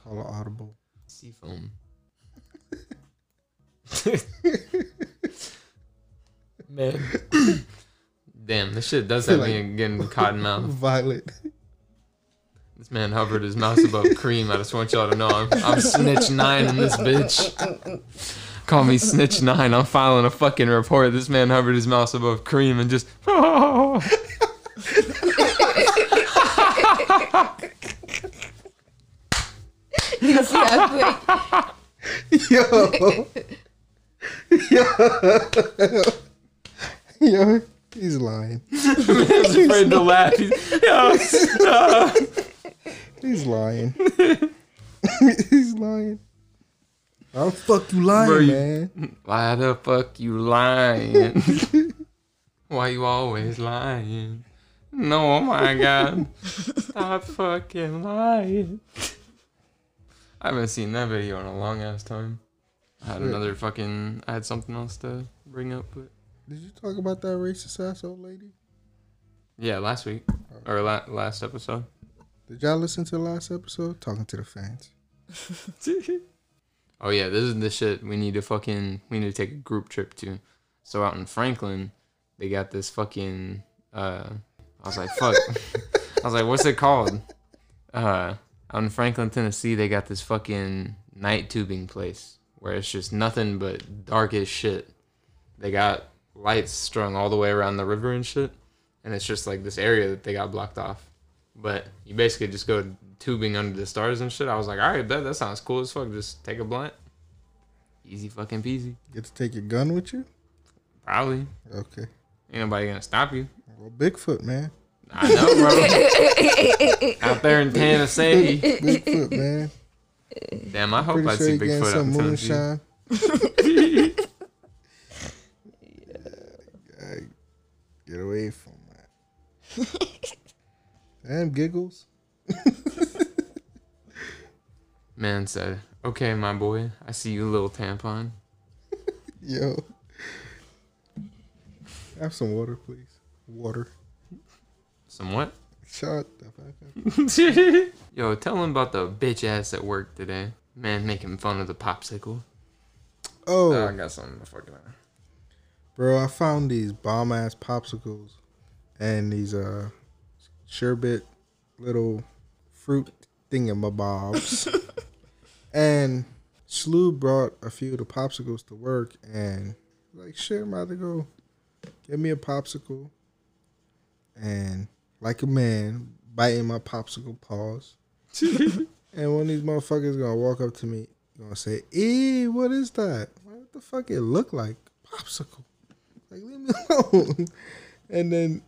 Call it audible. Seafoam. Man, damn, this shit does have like, me getting cotton mouth. Violet. This man hovered his mouse above cream. I just want y'all to know I'm, I'm Snitch Nine in this bitch. Call me Snitch Nine. I'm filing a fucking report. This man hovered his mouse above cream and just. Oh. You see that quick? Yo. Yo. Yo, he's lying. He's afraid to laugh. He's, yo, uh. he's lying. He's lying. How the fuck you lying, Bro, you, man? Why the fuck you lying? Why you always lying? No, oh my God. Stop fucking lying. I haven't seen that video in a long ass time. I had Shit. another fucking... I had something else to bring up, but... Did you talk about that racist ass old lady? Yeah, last week. Right. Or la- last episode. Did y'all listen to the last episode? Talking to the fans. Oh, yeah. This is the shit we need to fucking... We need to take a group trip to. So out in Franklin, they got this fucking, uh, I was like, fuck. I was like, what's it called? Uh, out in Franklin, Tennessee, they got this fucking night tubing place where it's just nothing but dark as shit. They got lights strung all the way around the river and shit. And it's just like this area that they got blocked off. But you basically just go tubing under the stars and shit. I was like, all right, that, that sounds cool as fuck. Just take a blunt. Easy fucking peasy. Get to take your gun with you? Probably. Okay. Ain't nobody gonna stop you. Well, Bigfoot, man. I know, bro. Out there in Tennessee. Bigfoot, man. Damn, I hope I sure see Bigfoot out in moonshine. Tennessee. Yeah. Get away from that. Damn, giggles. Man said, okay, my boy, I see you, little tampon. Yo. Have some water, please. Water. Some what? Shut the fuck up. Yo, tell him about the bitch ass at work today. Man making fun of the popsicle. Oh. Uh, I got something in my fucking eye. Bro, I found these bomb ass popsicles and these uh sherbet little fruit thingamabobs. And Shloob brought a few of the popsicles to work and like, shit, I'm about to go get me a popsicle. And like a man, biting my popsicle paws. And one of these motherfuckers gonna walk up to me, gonna say, "Eee, what is that? What the fuck it look like? Popsicle. Like, leave me alone." And then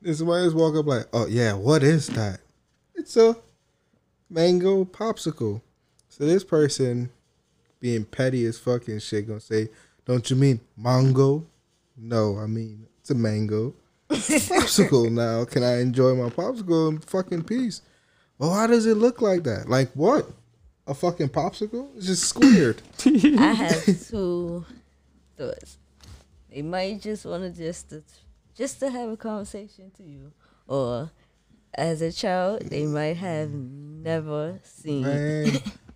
this somebody just walk up like, "Oh yeah, what is that?" It's a mango popsicle. So this person, being petty as fucking shit, gonna say, "Don't you mean mango?" No, I mean, it's a mango. Popsicle now. Can I enjoy my popsicle in fucking peace? Well, why does it look like that? Like what? A fucking popsicle? It's just squared. I have two thoughts. They might just want to just to, just to have a conversation to you. Or as a child, they might have never seen. Man,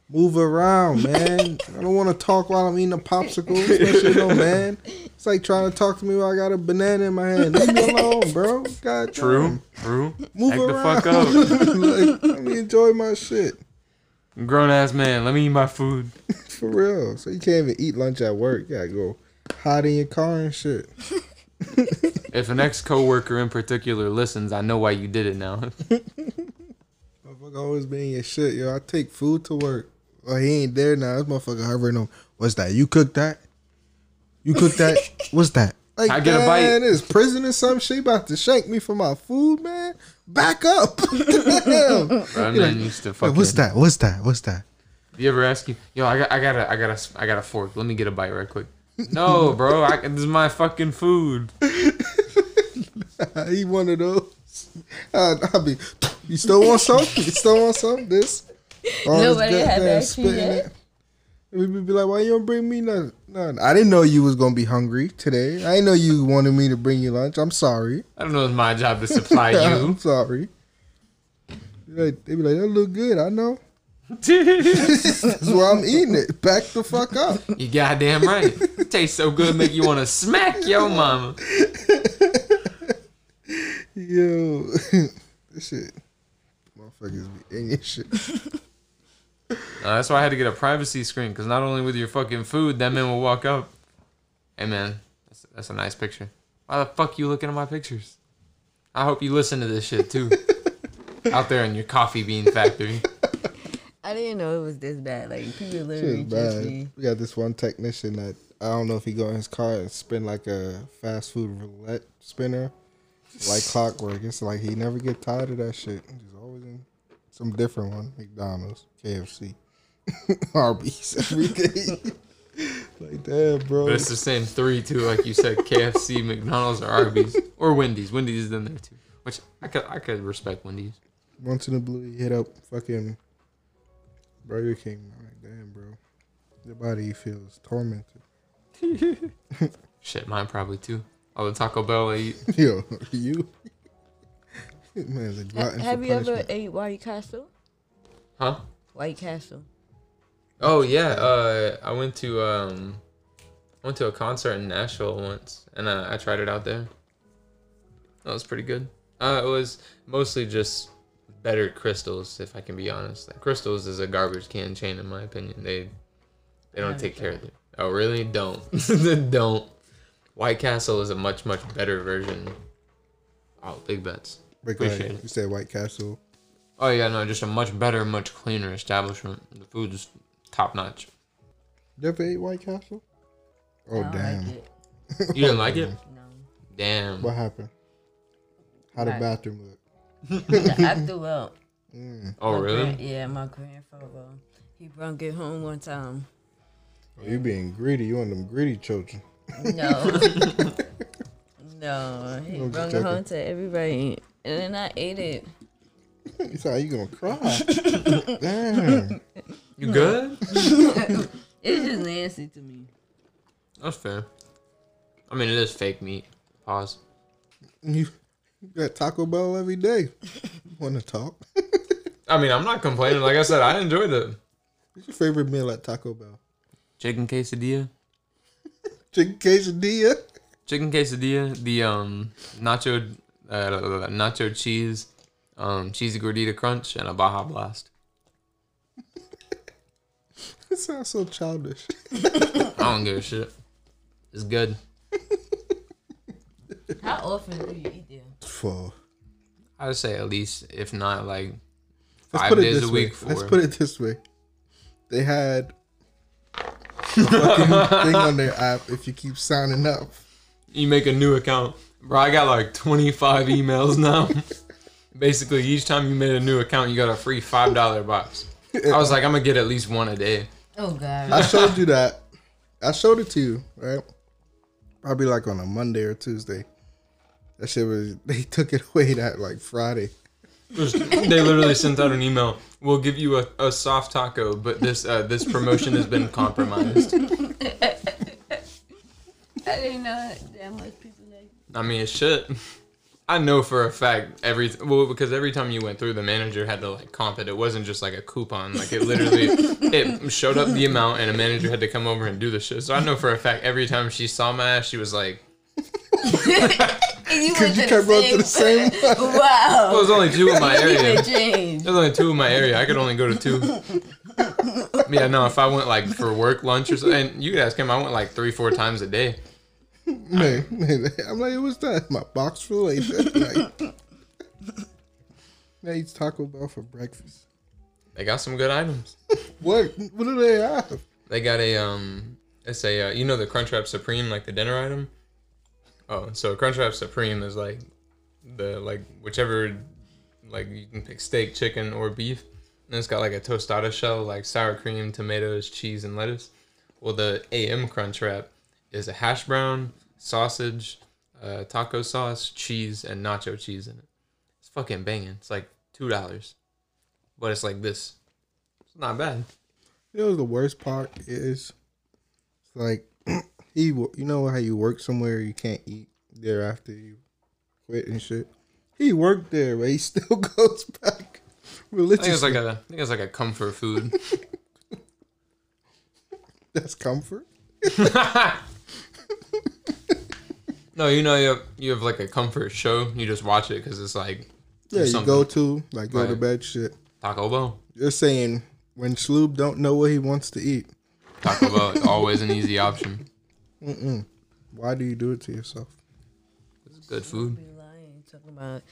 move around, man. I don't want to talk while I'm eating a popsicle. Especially though, man. It's like trying to talk to me while I got a banana in my hand. Leave me alone, bro. God, true, damn. True. Move Act around. The fuck up. Like, let me enjoy my shit. Grown ass man, let me eat my food. For real. So you can't even eat lunch at work. You gotta go hide in your car and shit. If an ex coworker in particular listens, I know why you did it now. Motherfucker always being your shit, yo. I take food to work. Well, he ain't there now. This motherfucker hovering on. What's that? You cooked that? You cook that? What's that? Like, I get man, a bite. Man, it's prison or some shit. About to shank me for my food, man. Back up. Damn. Bro, I'm not like, used to fucking. What's that? What's that? What's that? You ever ask you, yo, I got, I got a, I got a, I got a fork. Let me get a bite right quick. No, bro, I, this is my fucking food. I eat one of those. I, I'll be. You still want some? You still want some? This. All Nobody this had that shit. We'd be like, why you don't bring me nothing? nothing? I didn't know you was going to be hungry today. I didn't know you wanted me to bring you lunch. I'm sorry. I don't know it's my job to supply you. I'm sorry. They'd be like, that look good. I know. That's why I'm eating it. Back the fuck up. You goddamn right. It tastes so good, make you want to smack your mama. Yo. This shit. Motherfuckers be in your shit. Uh, that's why I had to get a privacy screen, because not only with your fucking food, that man will walk up. Hey, man, that's, that's a nice picture. Why the fuck you looking at my pictures? I hope you listen to this shit, too. Out there in your coffee bean factory. I didn't know it was this bad. Like, people literally just be... We got this one technician that, I don't know if he go in his car and spin like a fast food roulette spinner. Like clockwork. It's like he never get tired of that shit. He's always in... Some different one. McDonald's, K F C, Arby's every day. Like, damn, bro. But it's the same three, too, like you said, K F C, McDonald's, or Arby's. Or Wendy's. Wendy's is in there, too. Which, I could I could respect Wendy's. Once in a blue, you hit up fucking Burger King. I'm like, damn, bro. Your body feels tormented. Shit, mine probably, too. All the Taco Bell I eat. Yo, you... Man, ha- have you punishment. Ever ate White Castle? Huh? White Castle. Oh yeah, uh, I went to um, I went to a concert in Nashville once, and uh, I tried it out there. That was pretty good. Uh, it was mostly just better crystals, if I can be honest. Like, crystals is a garbage can chain, in my opinion. They they don't take care of it. Oh, really? Don't. Don't. White Castle is a much, much better version. Oh, big bets. Wait, go ahead. You said White Castle. Oh, yeah, no, just a much better, much cleaner establishment. The food is top-notch. You ever ate White Castle? Oh, no, damn. Like you didn't like it? No. Damn. What happened? How the bathroom look? I threw up. Mm. Oh, my really? Grand, yeah, my grandfather. He brought it home one time. Oh, you being greedy. You on them greedy children. No. No. He brought it home to everybody. And then I ate it. You thought you gonna cry. Damn. You good? It's just nasty to me. That's fair. I mean, it is fake meat. Pause. You got Taco Bell every day. Wanna talk? I mean, I'm not complaining. Like I said, I enjoyed it. What's your favorite meal at Taco Bell? Chicken quesadilla. Chicken quesadilla? Chicken quesadilla. The um nacho uh, nacho cheese. Um, cheesy gordita crunch and a Baja Blast. That sounds so childish. I don't give a shit. It's good. How often do you eat there? Four. I would say at least, if not like five days a week. Four. Let's put it this way. They had a fucking thing on their app. If you keep signing up, you make a new account. Bro, I got like twenty-five emails now. Basically, each time you made a new account, you got a free five dollar box. I was like, I'm going to get at least one a day. Oh, God. I showed you that. I showed it to you, right? Probably like on a Monday or Tuesday. That shit was, they took it away that like Friday. Just, they literally sent out an email. We'll give you a, a soft taco, but this uh, this promotion has been compromised. I didn't know that much people like. I mean, it's shit. I know for a fact every well because every time you went through, the manager had to like comp it. It wasn't just like a coupon. Like it literally, it showed up the amount, and a manager had to come over and do the shit. So I know for a fact every time she saw my ass, she was like, "Because you, you kept going to the same." Wow. Well, it was only two in my area. There was only two in my area. I could only go to two. Yeah, no. If I went like for work, lunch, or something, and you could ask him. I went like three, four times a day. Man, man, I'm like, what's that? My box for later. Like, I eat Taco Bell for breakfast. They got some good items. What? What do they have? They got a um, it's a uh, you know the Crunchwrap Supreme, like the dinner item. Oh, so Crunchwrap Supreme is like the like whichever like you can pick steak, chicken, or beef, and it's got like a tostada shell, like sour cream, tomatoes, cheese, and lettuce. Well, the A M Crunchwrap is a hash brown, sausage, uh, taco sauce, cheese, and nacho cheese in it. It's fucking banging. It's like two dollars. But it's like this. It's not bad. You know the worst part is, it's like, he, you know how you work somewhere you can't eat there after you quit and shit? He worked there, but he still goes back religiously. I think it's like a, I think it's like a comfort food. That's comfort? No, you know you have, you have like a comfort show. You just watch it because it's like yeah, you go to like go right. to bed shit. Taco Bell. You're saying when Shloob don't know what he wants to eat, Taco Bell is always an easy option. Mm-mm. Why do you do it to yourself? It's good food. Be lying, talking about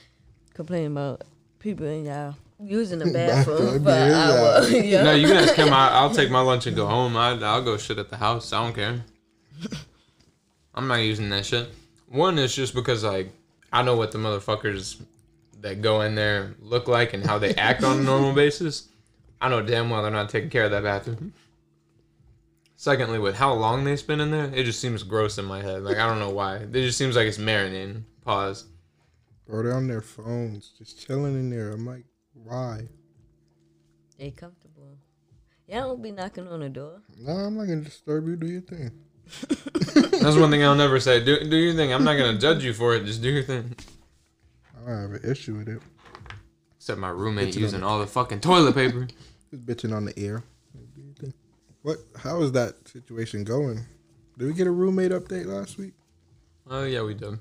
complaining about people in y'all using the bathroom for an hour. Yeah. No, you can ask him. I, I'll take my lunch and go home. I, I'll go shit at the house. I don't care. I'm not using that shit. One is just because, like, I know what the motherfuckers that go in there look like and how they act on a normal basis. I know damn well they're not taking care of that bathroom. Secondly, with how long they spend in there, it just seems gross in my head. Like, I don't know why. It just seems like it's marinating. Pause. Bro, they're on their phones, just chilling in there. I'm like, why? They comfortable. Y'all don't be knocking on the door. No, nah, I'm not going to disturb you. Do your thing. That's one thing I'll never say. Do do your thing. I'm not gonna judge you for it. Just do your thing. I don't have an issue with it. Except my roommate bitching using the all the fucking toilet paper. He's bitching on the ear. What? How is that situation going? Did we get a roommate update last week? Oh, uh, yeah, we did. It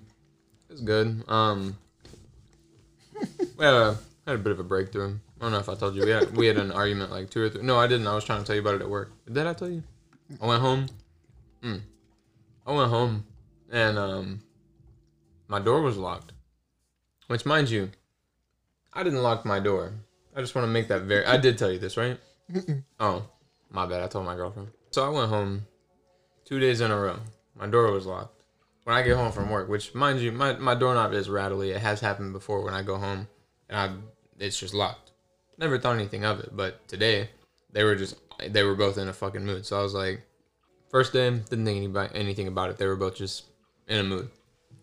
was good. Um, we had a, had a bit of a breakthrough. I don't know if I told you. We had, we had an argument like two or three. No, I didn't. I was trying to tell you about it at work. Did I tell you? I went home. Mm. I went home, and um, my door was locked. Which, mind you, I didn't lock my door. I just want to make that very... I did tell you this, right? Oh, my bad. I told my girlfriend. So I went home two days in a row. My door was locked. When I get home from work, which, mind you, my, my doorknob is rattly. It has happened before when I go home, and I it's just locked. Never thought anything of it, but today, they were just... They were both in a fucking mood. So I was like... First day, didn't think anybody, anything about it. They were both just in a mood.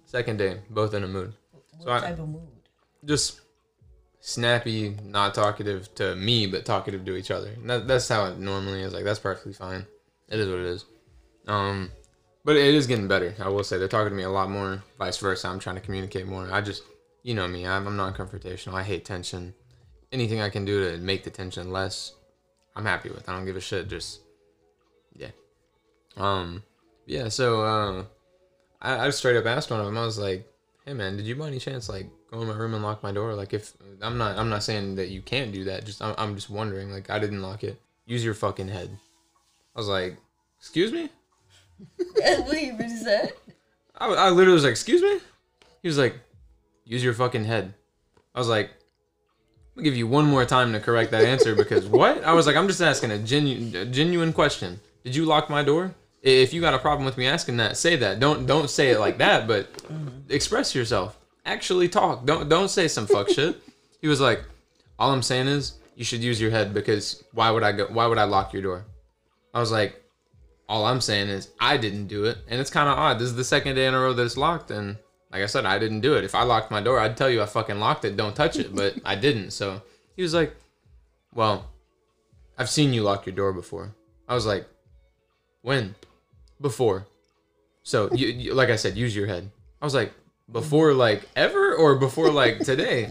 Second day, both in a mood. What so I, type of mood? Just... snappy, not talkative to me, but talkative to each other. That, that's how it normally is. Like, that's perfectly fine. It is what it is. Um, but it is getting better, I will say. They're talking to me a lot more, vice versa. I'm trying to communicate more. I just, you know me, I'm, I'm non-confrontational. I hate tension. Anything I can do to make the tension less, I'm happy with. I don't give a shit. Just, yeah. Um, yeah, so, uh, I, I straight up asked one of them. I was like, hey, man, did you by any chance, like, go in my room and lock my door? Like, if I'm not I'm not saying that you can't do that, just I'm, I'm just wondering, like, I didn't lock it. Use your fucking head. I was like, excuse me? What do you even say? I, I literally was like, excuse me? He was like, use your fucking head. I was like, I'm gonna give you one more time to correct that answer because what? I was like, I'm just asking a genuine a genuine question. Did you lock my door? If you got a problem with me asking that, say that. Don't don't say it like that, but express yourself. Actually talk. Don't don't say some fuck shit. He was like, all I'm saying is you should use your head because why would I go why would I lock your door? I was like, all I'm saying is I didn't do it, and it's kinda odd. This is the second day in a row that it's locked, and like I said, I didn't do it. If I locked my door, I'd tell you I fucking locked it, don't touch it, but I didn't. So he was like, well, I've seen you lock your door before. I was like, when? Before. So you, you like I said, use your head. I was like, before like ever or before like today?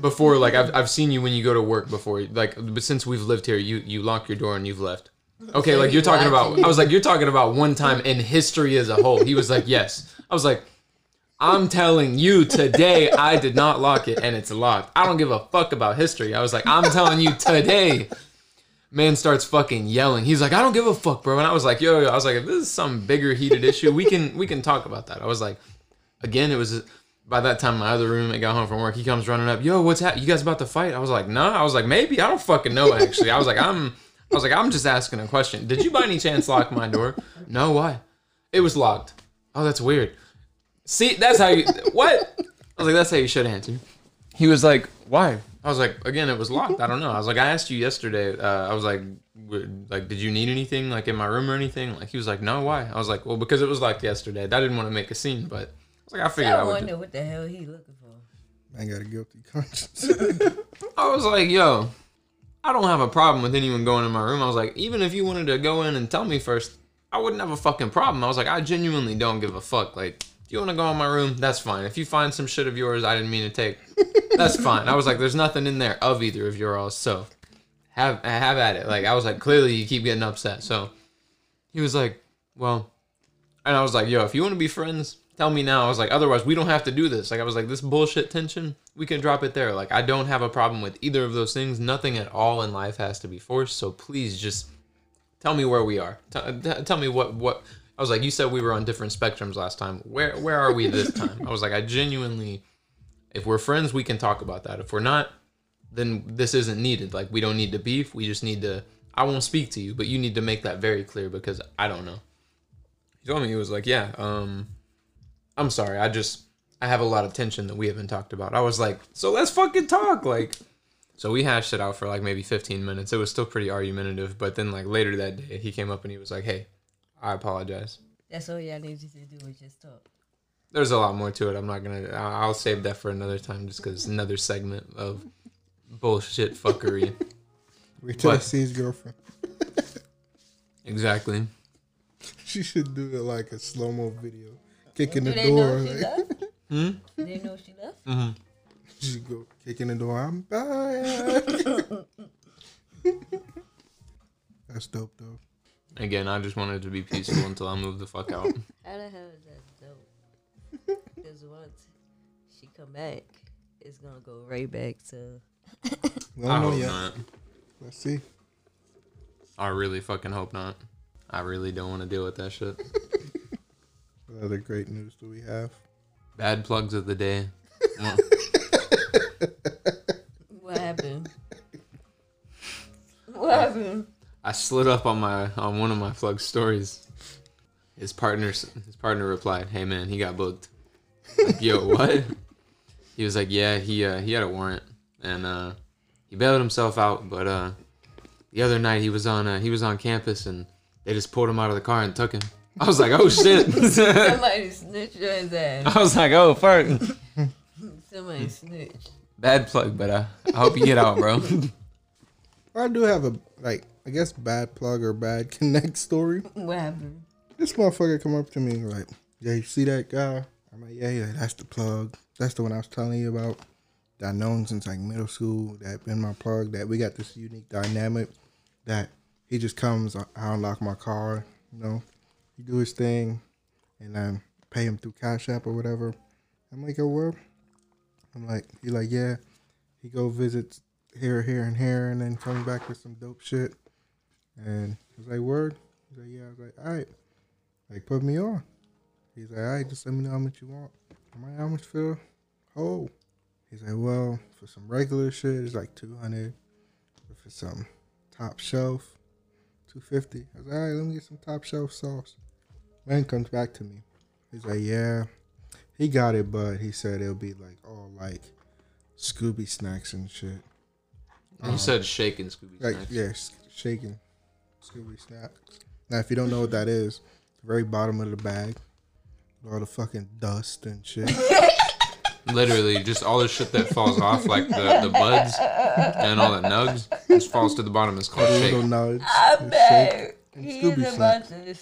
Before like I've I've seen you when you go to work before, like, but since we've lived here, you you lock your door and you've left. Okay, like you're talking about I was like, you're talking about one time in history as a whole. He was like, yes. I was like, I'm telling you today I did not lock it and it's locked. I don't give a fuck about history. I was like, I'm telling you today. Man starts fucking yelling. He's like, I don't give a fuck, bro. And I was like, yo, yo, I was like, if this is some bigger heated issue, we can we can talk about that. I was like, again, it was by that time my other roommate got home from work. He comes running up. Yo, what's happening? You guys about to fight? I was like, nah. I was like, maybe. I don't fucking know, actually. I was like, I'm I was like, I'm just asking a question. Did you by any chance lock my door? No, why? It was locked. Oh, that's weird. See, that's how you what? I was like, that's how you should answer. He was like, why? I was like, again, it was locked. I don't know. I was like, I asked you yesterday. Uh, I was like, like, did you need anything like in my room or anything? Like, he was like, no, why? I was like, well, because it was locked yesterday. I didn't want to make a scene, but... Like, I figured I, I wonder what the hell he looking for. I got a guilty conscience. I was like, yo, I don't have a problem with anyone going in my room. I was like, even if you wanted to go in and tell me first, I wouldn't have a fucking problem. I was like, I genuinely don't give a fuck. Like, if you want to go in my room, that's fine. If you find some shit of yours I didn't mean to take, that's fine. I was like, there's nothing in there of either of your all, so have, have at it. Like, I was like, clearly you keep getting upset. So he was like, well, and I was like, yo, if you want to be friends... tell me now. I was like, otherwise, we don't have to do this. Like, I was like, this bullshit tension, we can drop it there. Like, I don't have a problem with either of those things. Nothing at all in life has to be forced. So please just tell me where we are. T- t- tell me what, what... I was like, you said we were on different spectrums last time. Where where are we this time? I was like, I genuinely... if we're friends, we can talk about that. If we're not, then this isn't needed. Like, we don't need to beef. We just need to... I won't speak to you, but you need to make that very clear because I don't know. He told me, he was like, yeah, um... I'm sorry, I just, I have a lot of tension that we haven't talked about. I was like, so let's fucking talk, like. So we hashed it out for like maybe fifteen minutes. It was still pretty argumentative, but then like later that day, he came up and he was like, hey, I apologize. That's all y'all needed to do was just talk. There's a lot more to it. I'm not gonna, I'll save that for another time just because it's another segment of bullshit fuckery. Wait till I see his girlfriend. Exactly. She should do it like a slow-mo video. Kicking the door. They know she left? Hmm? They know she left? Mm-hmm. She go kicking the door. I'm back. That's dope, though. Again, I just wanted to be peaceful until I moved the fuck out. How the hell is that dope? Because once she come back, it's gonna go right back to. No, I no, hope yeah. not. Let's see. I really fucking hope not. I really don't want to deal with that shit. What other great news do we have? Bad plugs of the day. No. What happened? What happened? I slid up on my on one of my plug stories. His partner his partner replied, "Hey man, he got booked." Like, yo, what? He was like, "Yeah, he uh, he had a warrant and uh, he bailed himself out, but uh, the other night he was on uh, he was on campus and they just pulled him out of the car and took him." I was like, "Oh shit!" Somebody snitched on his ass. I was like, "Oh fuck!" Somebody snitched. Bad plug, but uh, I hope you get out, bro. I do have a like. I guess bad plug or bad connect story. What happened? This motherfucker come up to me and like, yeah, you see that guy? I'm like, yeah, yeah, that's the plug. That's the one I was telling you about. That I've known since like middle school. That been my plug. That we got this unique dynamic. That he just comes, I unlock my car. You know, he do his thing, and then pay him through Cash App or whatever. I'm like, yo, what? I'm like, he like, yeah. He go visits here, here, and here, and then come back with some dope shit. And he was like, word? He's like, yeah. I was like, all right. Like, put me on. He's like, all right, just let me know how much you want. I'm like, how much for the whole? He's like, well, for some regular shit, it's like two hundred dollars. But for some top shelf, two hundred fifty dollars. I was like, all right, let me get some top shelf sauce. Man comes back to me. He's like, yeah, he got it, but he said it'll be like all like Scooby snacks and shit. You um, said shaking Scooby like, snacks. Yes, yeah, shaking. Scooby snacks. Now, if you don't know what that is, the very bottom of the bag, all the fucking dust and shit. Literally, just all the shit that falls off, like the, the buds and all the nugs, just falls to the bottom. It's called shake. I bet he's about to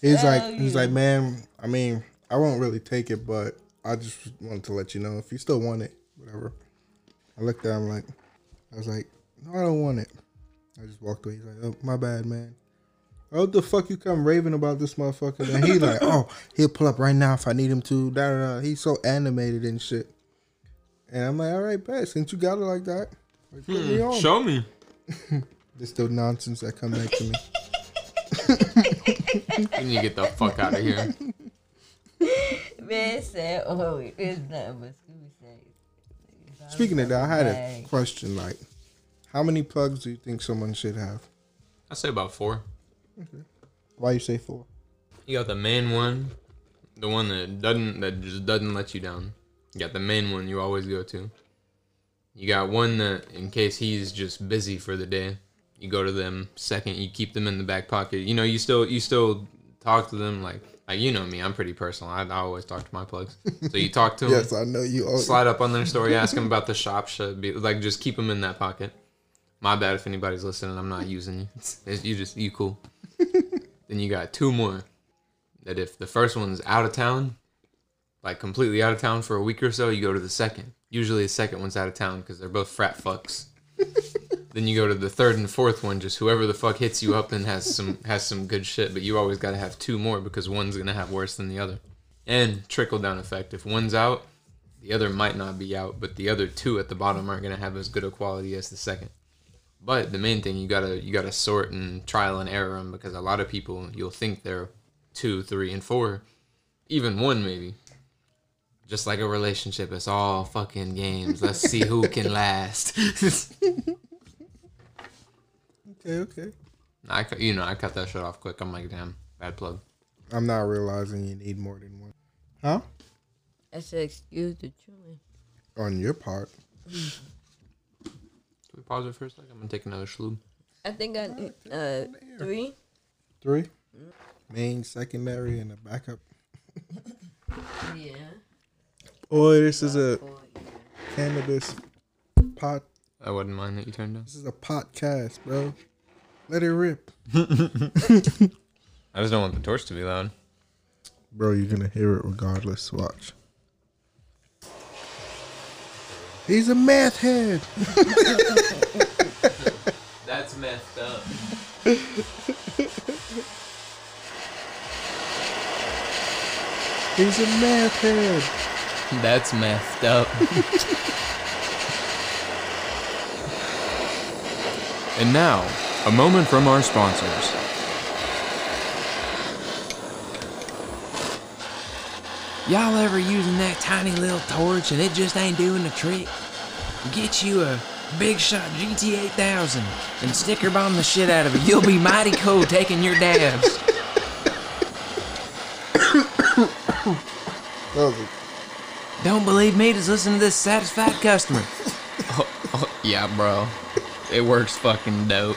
He's like, he's like, man. I mean, I won't really take it, but I just wanted to let you know if you still want it, whatever. I looked at him like, I was like, no, I don't want it. I just walked away. He's like, oh, my bad, man. Oh, the fuck you come raving about this motherfucker? And he like, oh, he'll pull up right now if I need him to. Da, da, da. He's so animated and shit. And I'm like, all right, bet. Since you got it like that, like, put hmm, me on. Show me. There's still nonsense that come back to me. You need to get the fuck out of here. Man said, oh, it's nothing but Scooby snacks. Speaking of that, I had a question, like, how many plugs do you think someone should have? I say about four. Okay. Why you say four? You got the main one, the one that doesn't that just doesn't let you down. You got the main one you always go to. You got one that, in case he's just busy for the day, you go to them second. You keep them in the back pocket. You know, you still you still talk to them like like you know me. I'm pretty personal. I, I always talk to my plugs. So you talk to them. Yes, I know you. Always. Slide up on their story, ask them about the shop shit. Be, like just keep them in that pocket. My bad if anybody's listening. I'm not using you. It's, you just you cool. Then you got two more. That if the first one's out of town, like completely out of town for a week or so, you go to the second. Usually the second one's out of town because they're both frat fucks. Then you go to the third and fourth one. Just whoever the fuck hits you up and has some has some good shit. But you always gotta have two more because one's gonna have worse than the other. And trickle down effect. If one's out, the other might not be out, but the other two at the bottom aren't gonna have as good a quality as the second. But the main thing, you gotta you gotta sort and trial and error them, because a lot of people, you'll think they're two, three, and four, even one maybe. Just like a relationship, it's all fucking games. Let's see who can last. okay, okay. I you know I cut that shit off quick. I'm like, damn, bad plug. I'm not realizing you need more than one, huh? I said, excuse the chewing. On your part. Pause it for a second. I'm gonna take another Shloob. I think I need uh, three. Three? Main, secondary, and a backup. Yeah. Oh, this is a cannabis pot. I wouldn't mind that you turned down. This is a podcast, bro. Let it rip. I just don't want the torch to be loud. Bro, you're gonna hear it regardless. Watch. He's a meth head. That's messed up. He's a meth head. That's messed up. And now, a moment from our sponsors. Y'all ever using that tiny little torch and it just ain't doing the trick? Get you a Big Shot G T eight thousand and sticker bomb the shit out of it. You'll be mighty cool taking your dabs. Don't believe me? Just listen to this satisfied customer. Oh, oh, yeah, bro. It works fucking dope.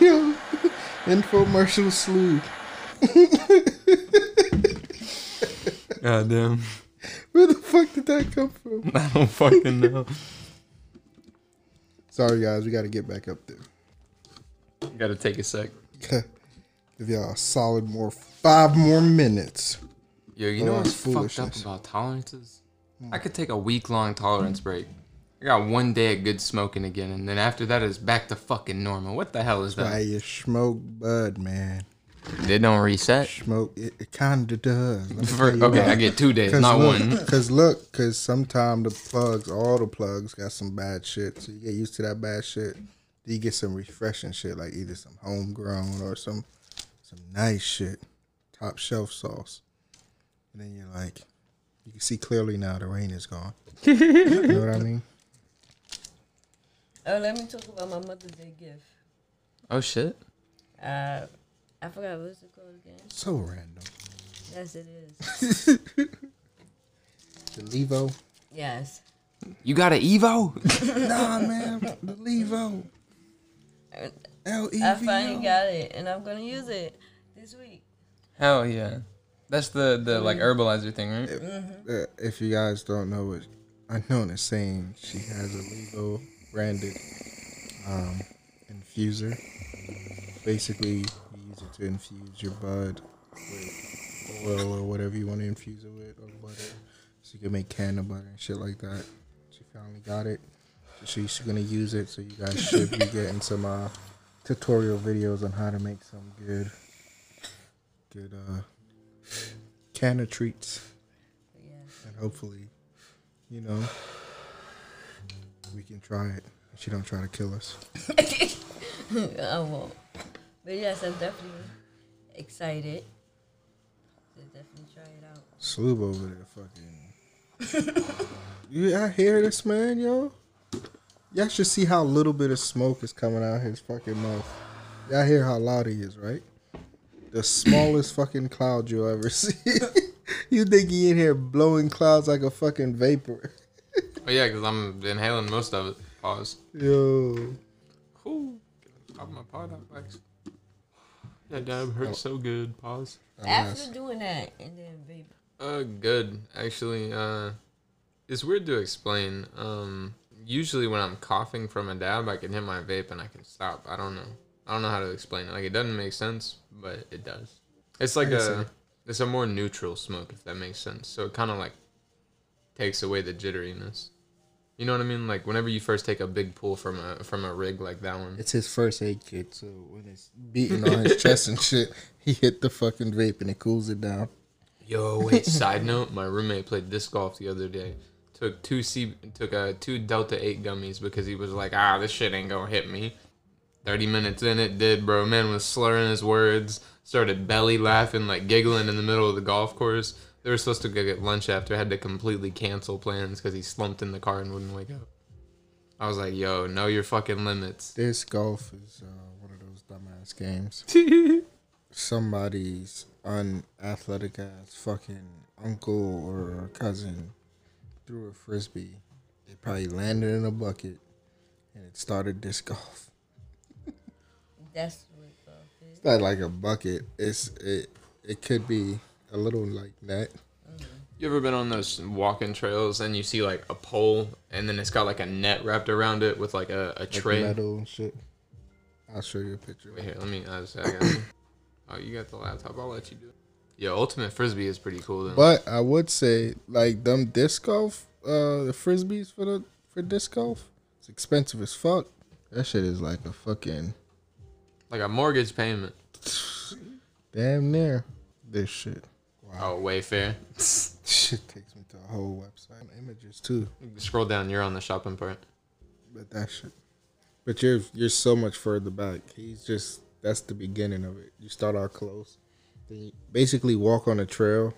Yo. Infomercial Shloob. God damn. Where the fuck did that come from? I don't fucking know. Sorry guys, we gotta get back up there. You gotta take a sec. Give y'all a solid more five more minutes. Yo, you know what's fucked up about tolerances? I could take a week long tolerance break. I got one day of good smoking again, and then after that it's back to fucking normal. What the hell is that? Why you smoke bud, man? They don't reset. Smoke it, it kinda does. For, okay, I get two days, not look, one. Cause look, cause sometimes the plugs, all the plugs, got some bad shit. So you get used to that bad shit. You get some refreshing shit, like either some homegrown or some some nice shit, top shelf sauce. And then you're like, you can see clearly now the rain is gone. You know what I mean? Oh, let me talk about my Mother's Day gift. Oh shit. Uh. I forgot what's it called again. So random. Yes, it is. The Levo? Yes. You got an Evo? Nah, man. The Levo. L E V O. I finally got it, and I'm going to use it this week. Hell yeah. That's the, the like Herbalizer thing, right? If, mm-hmm. uh, if you guys don't know what Unknown is saying, she has a Levo branded um, infuser. Basically, to infuse your bud with oil or whatever you want to infuse it with, or butter, so you can make canned butter and shit like that. She finally got it, so she's gonna use it. So you guys should be getting some uh, tutorial videos on how to make some good, good uh, canna treats, yeah. And hopefully, you know, we can try it. She don't try to kill us. I won't. But yes, I'm definitely excited to definitely try it out. Shloob over there, fucking. Yeah, I hear this man, yo. Y'all should see how little bit of smoke is coming out of his fucking mouth. Y'all hear how loud he is, right? The smallest fucking cloud you'll ever see. You think he in here blowing clouds like a fucking vapor? Oh yeah, because I'm inhaling most of it. Pause. Yo. Cool. Pop my pot out, actually. That dab hurts oh. so good. Pause. After doing that, and then baby. Uh, good. Actually, uh, it's weird to explain. Um, usually when I'm coughing from a dab, I can hit my vape and I can stop. I don't know. I don't know how to explain it. Like, it doesn't make sense, but it does. It's like a, it's a more neutral smoke, if that makes sense. So it kind of like takes away the jitteriness. You know what I mean? Like whenever you first take a big pull from a from a rig like that one. It's his first aid kit, so when it's beating on his chest and shit, he hit the fucking vape and it cools it down. Yo, wait. Side note: my roommate played disc golf the other day. Took two C, took a two Delta eight gummies because he was like, ah, this shit ain't gonna hit me. Thirty minutes in, it did, bro. Man was slurring his words, started belly laughing, like giggling in the middle of the golf course. They were supposed to go get lunch after. I had to completely cancel plans because he slumped in the car and wouldn't wake up. I was like, yo, know your fucking limits. This golf is uh, one of those dumbass games. Somebody's unathletic ass fucking uncle or cousin threw a frisbee. It probably landed in a bucket and it started disc golf. That's what golf is. It's not like a bucket. It's it. It could be a little like that. You ever been on those walking trails and you see like a pole and then it's got like a net wrapped around it with like a, a like tray? Metal and shit. I'll show you a picture. Wait here, let me. I just, I got you. Oh, you got the laptop. I'll let you do it. Yeah, ultimate frisbee is pretty cool. Then. But I would say like them disc golf, uh, the frisbees for the for disc golf, it's expensive as fuck. That shit is like a fucking Like a mortgage payment. Damn near. This shit. Wow. Oh, Wayfair. Shit takes me to a whole website. Images too. Scroll down. You're on the shopping part. But that shit. But you're you're so much further back. He's just that's the beginning of it. You start out close, then you basically walk on a trail,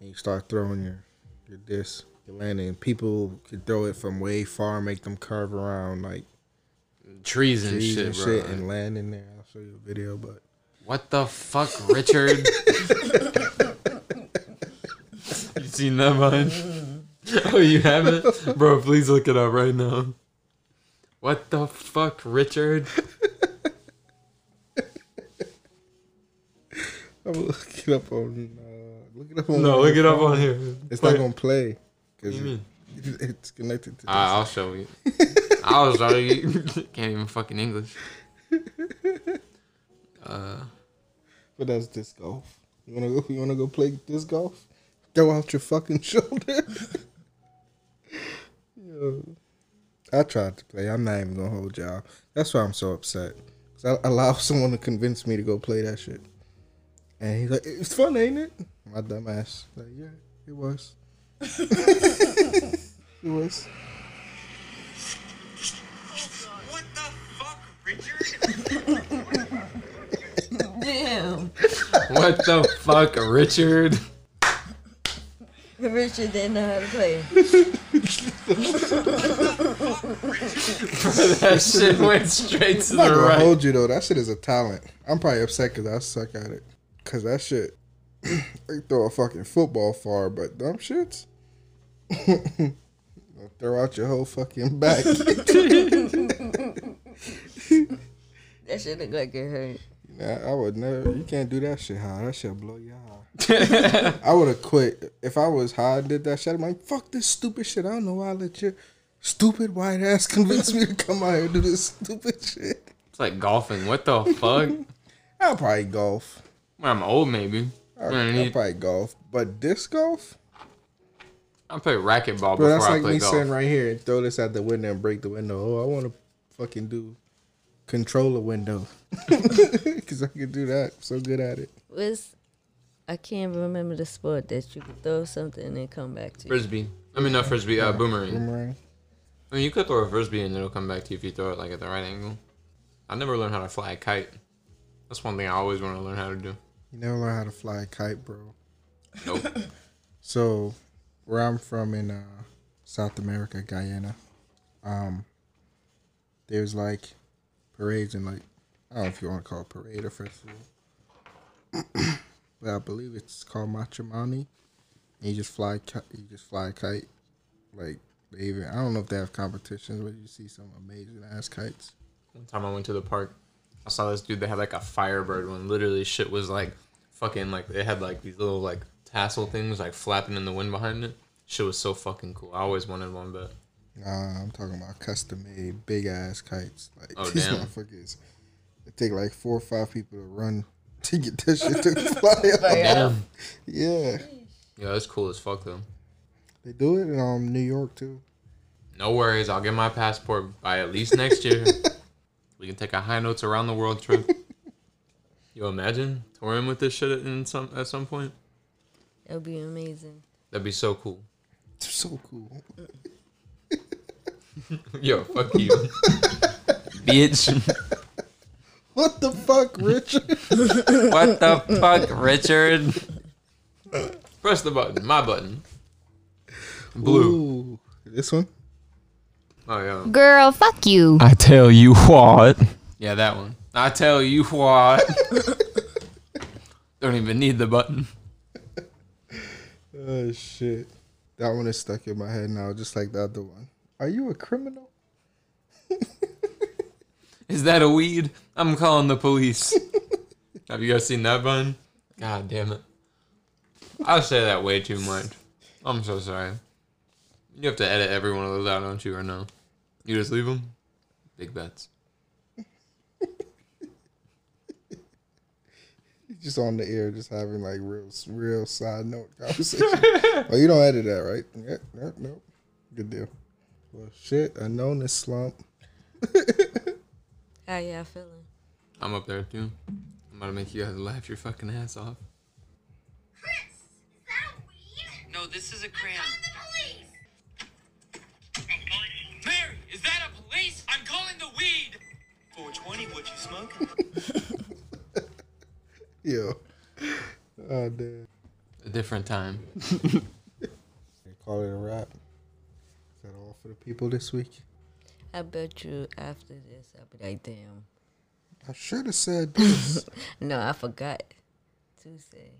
and you start throwing your your disc, your landing. People could throw it from way far, make them curve around like trees and trees shit, and, bro. Shit and land in there. I'll show you a video, but what the fuck, Richard? You seen that much? Oh, you haven't, bro? Please look it up right now. What the fuck, Richard? I'm gonna look it up on. Uh, look it up on. No, look it up on here. It's play. Not gonna play. What do you mean? It, it's connected to. This. I, I'll show you. I'll show you. Can't even fucking English. Uh, but that's disc golf. You wanna go? You wanna go play disc golf? Throw out your fucking shoulder. Yo. I tried to play. I'm not even gonna hold y'all. That's why I'm so upset. Cause I allowed someone to convince me to go play that shit, and he's like, "It's fun, ain't it?" My dumb ass. Like, yeah, it was. It was. What the fuck, Richard? Damn. What the fuck, Richard? Richard didn't know how to play. That shit went straight to the right. I'm not gonna hold you though. That shit is a talent. I'm probably upset because I suck at it. Because that shit, I throw a fucking football far, but dumb shits, throw out your whole fucking back. That shit look like it hurt. Nah, I would never. You can't do that shit high. That shit blow your high. I would have quit if I was high and did that shit. I'm like, fuck this stupid shit. I don't know why I let your stupid white ass convince me to come out here and do this stupid shit. It's like golfing. What the fuck? I'll probably golf. When I'm old, maybe. I, I'll need... probably golf, but disc golf. I play racquetball. Bro, before that's I like play me golf. Sitting right here and throw this out the window and break the window. Oh, I want to fucking do. Controller window. Because I can do that. I'm so good at it. Wiz, I can't remember the sport that you could throw something and then come back to you. Frisbee. I mean, not frisbee, uh, boomerang. Boomerang. I mean, you could throw a frisbee and it'll come back to you if you throw it like at the right angle. I never learned how to fly a kite. That's one thing I always want to learn how to do. You never learn how to fly a kite, bro? Nope. So, where I'm from in uh, South America, Guyana, um, there's like... parades and like, I don't know if you want to call it parade or festival. But I believe it's called Machimani. And you just fly, you just fly a kite. Like, they even, I don't know if they have competitions, but you see some amazing ass kites. One time I went to the park, I saw this dude that had like a Firebird one. Literally shit was like fucking like, it had like these little like tassel things like flapping in the wind behind it. Shit was so fucking cool. I always wanted one, but... Nah, I'm talking about custom-made, big-ass kites. Like, oh, these damn. Motherfuckers, it take like four or five people to run to get this shit to fly up. Damn. Yeah. Yeah, that's cool as fuck, though. They do it in um, New York, too. No worries. I'll get my passport by at least next year. We can take a high notes around the world trip. You imagine touring with this shit in some, at some point? That would be amazing. That'd be so cool. So cool. Yo, fuck you, bitch. What the fuck, Richard? What the fuck, Richard? Press the button. My button. Blue. Ooh, this one? Oh, yeah. Girl, fuck you. I tell you what. Yeah, that one. I tell you what. Don't even need the button. Oh, shit. That one is stuck in my head now, just like the other one. Are you a criminal? Is that a weed? I'm calling the police. Have you guys seen that bun? God damn it. I say that way too much. I'm so sorry. You have to edit every one of those out, don't you, or no? You just leave them? Big bets. Just on the air, just having like real real side note conversation. Well, you don't edit that, right? Yeah, no, no. Good deal. Well, shit, Unknown is slump. How y'all feeling? I'm up there too. I'm about to make you guys laugh your fucking ass off. Chris, is that weed? No, this is a crayon. I'm calling the police. Mary, is that a police? I'm calling the weed. four twenty, what you smoking? Yo. Oh, damn. A different time. They call it a wrap. Is that all for the people this week? I bet you after this, I'll be like, damn. I should have said this. No, I forgot to say.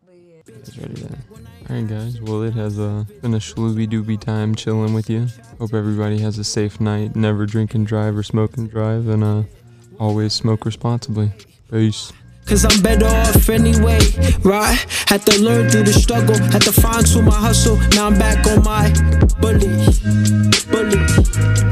But yeah. That's ready then. Alright guys, well it has uh, been a shlooby dooby time chilling with you. Hope everybody has a safe night. Never drink and drive or smoke and drive. And uh, always smoke responsibly. Peace. Cause I'm better off anyway, right? Had to learn through the struggle, had to find to my hustle. Now I'm back on my bully, bully.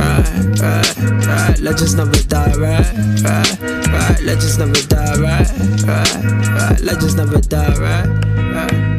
Right, right, right. Let's just never die, right? Right, right. Let's just never die, right? Right, right. Let's just never die, right? Right.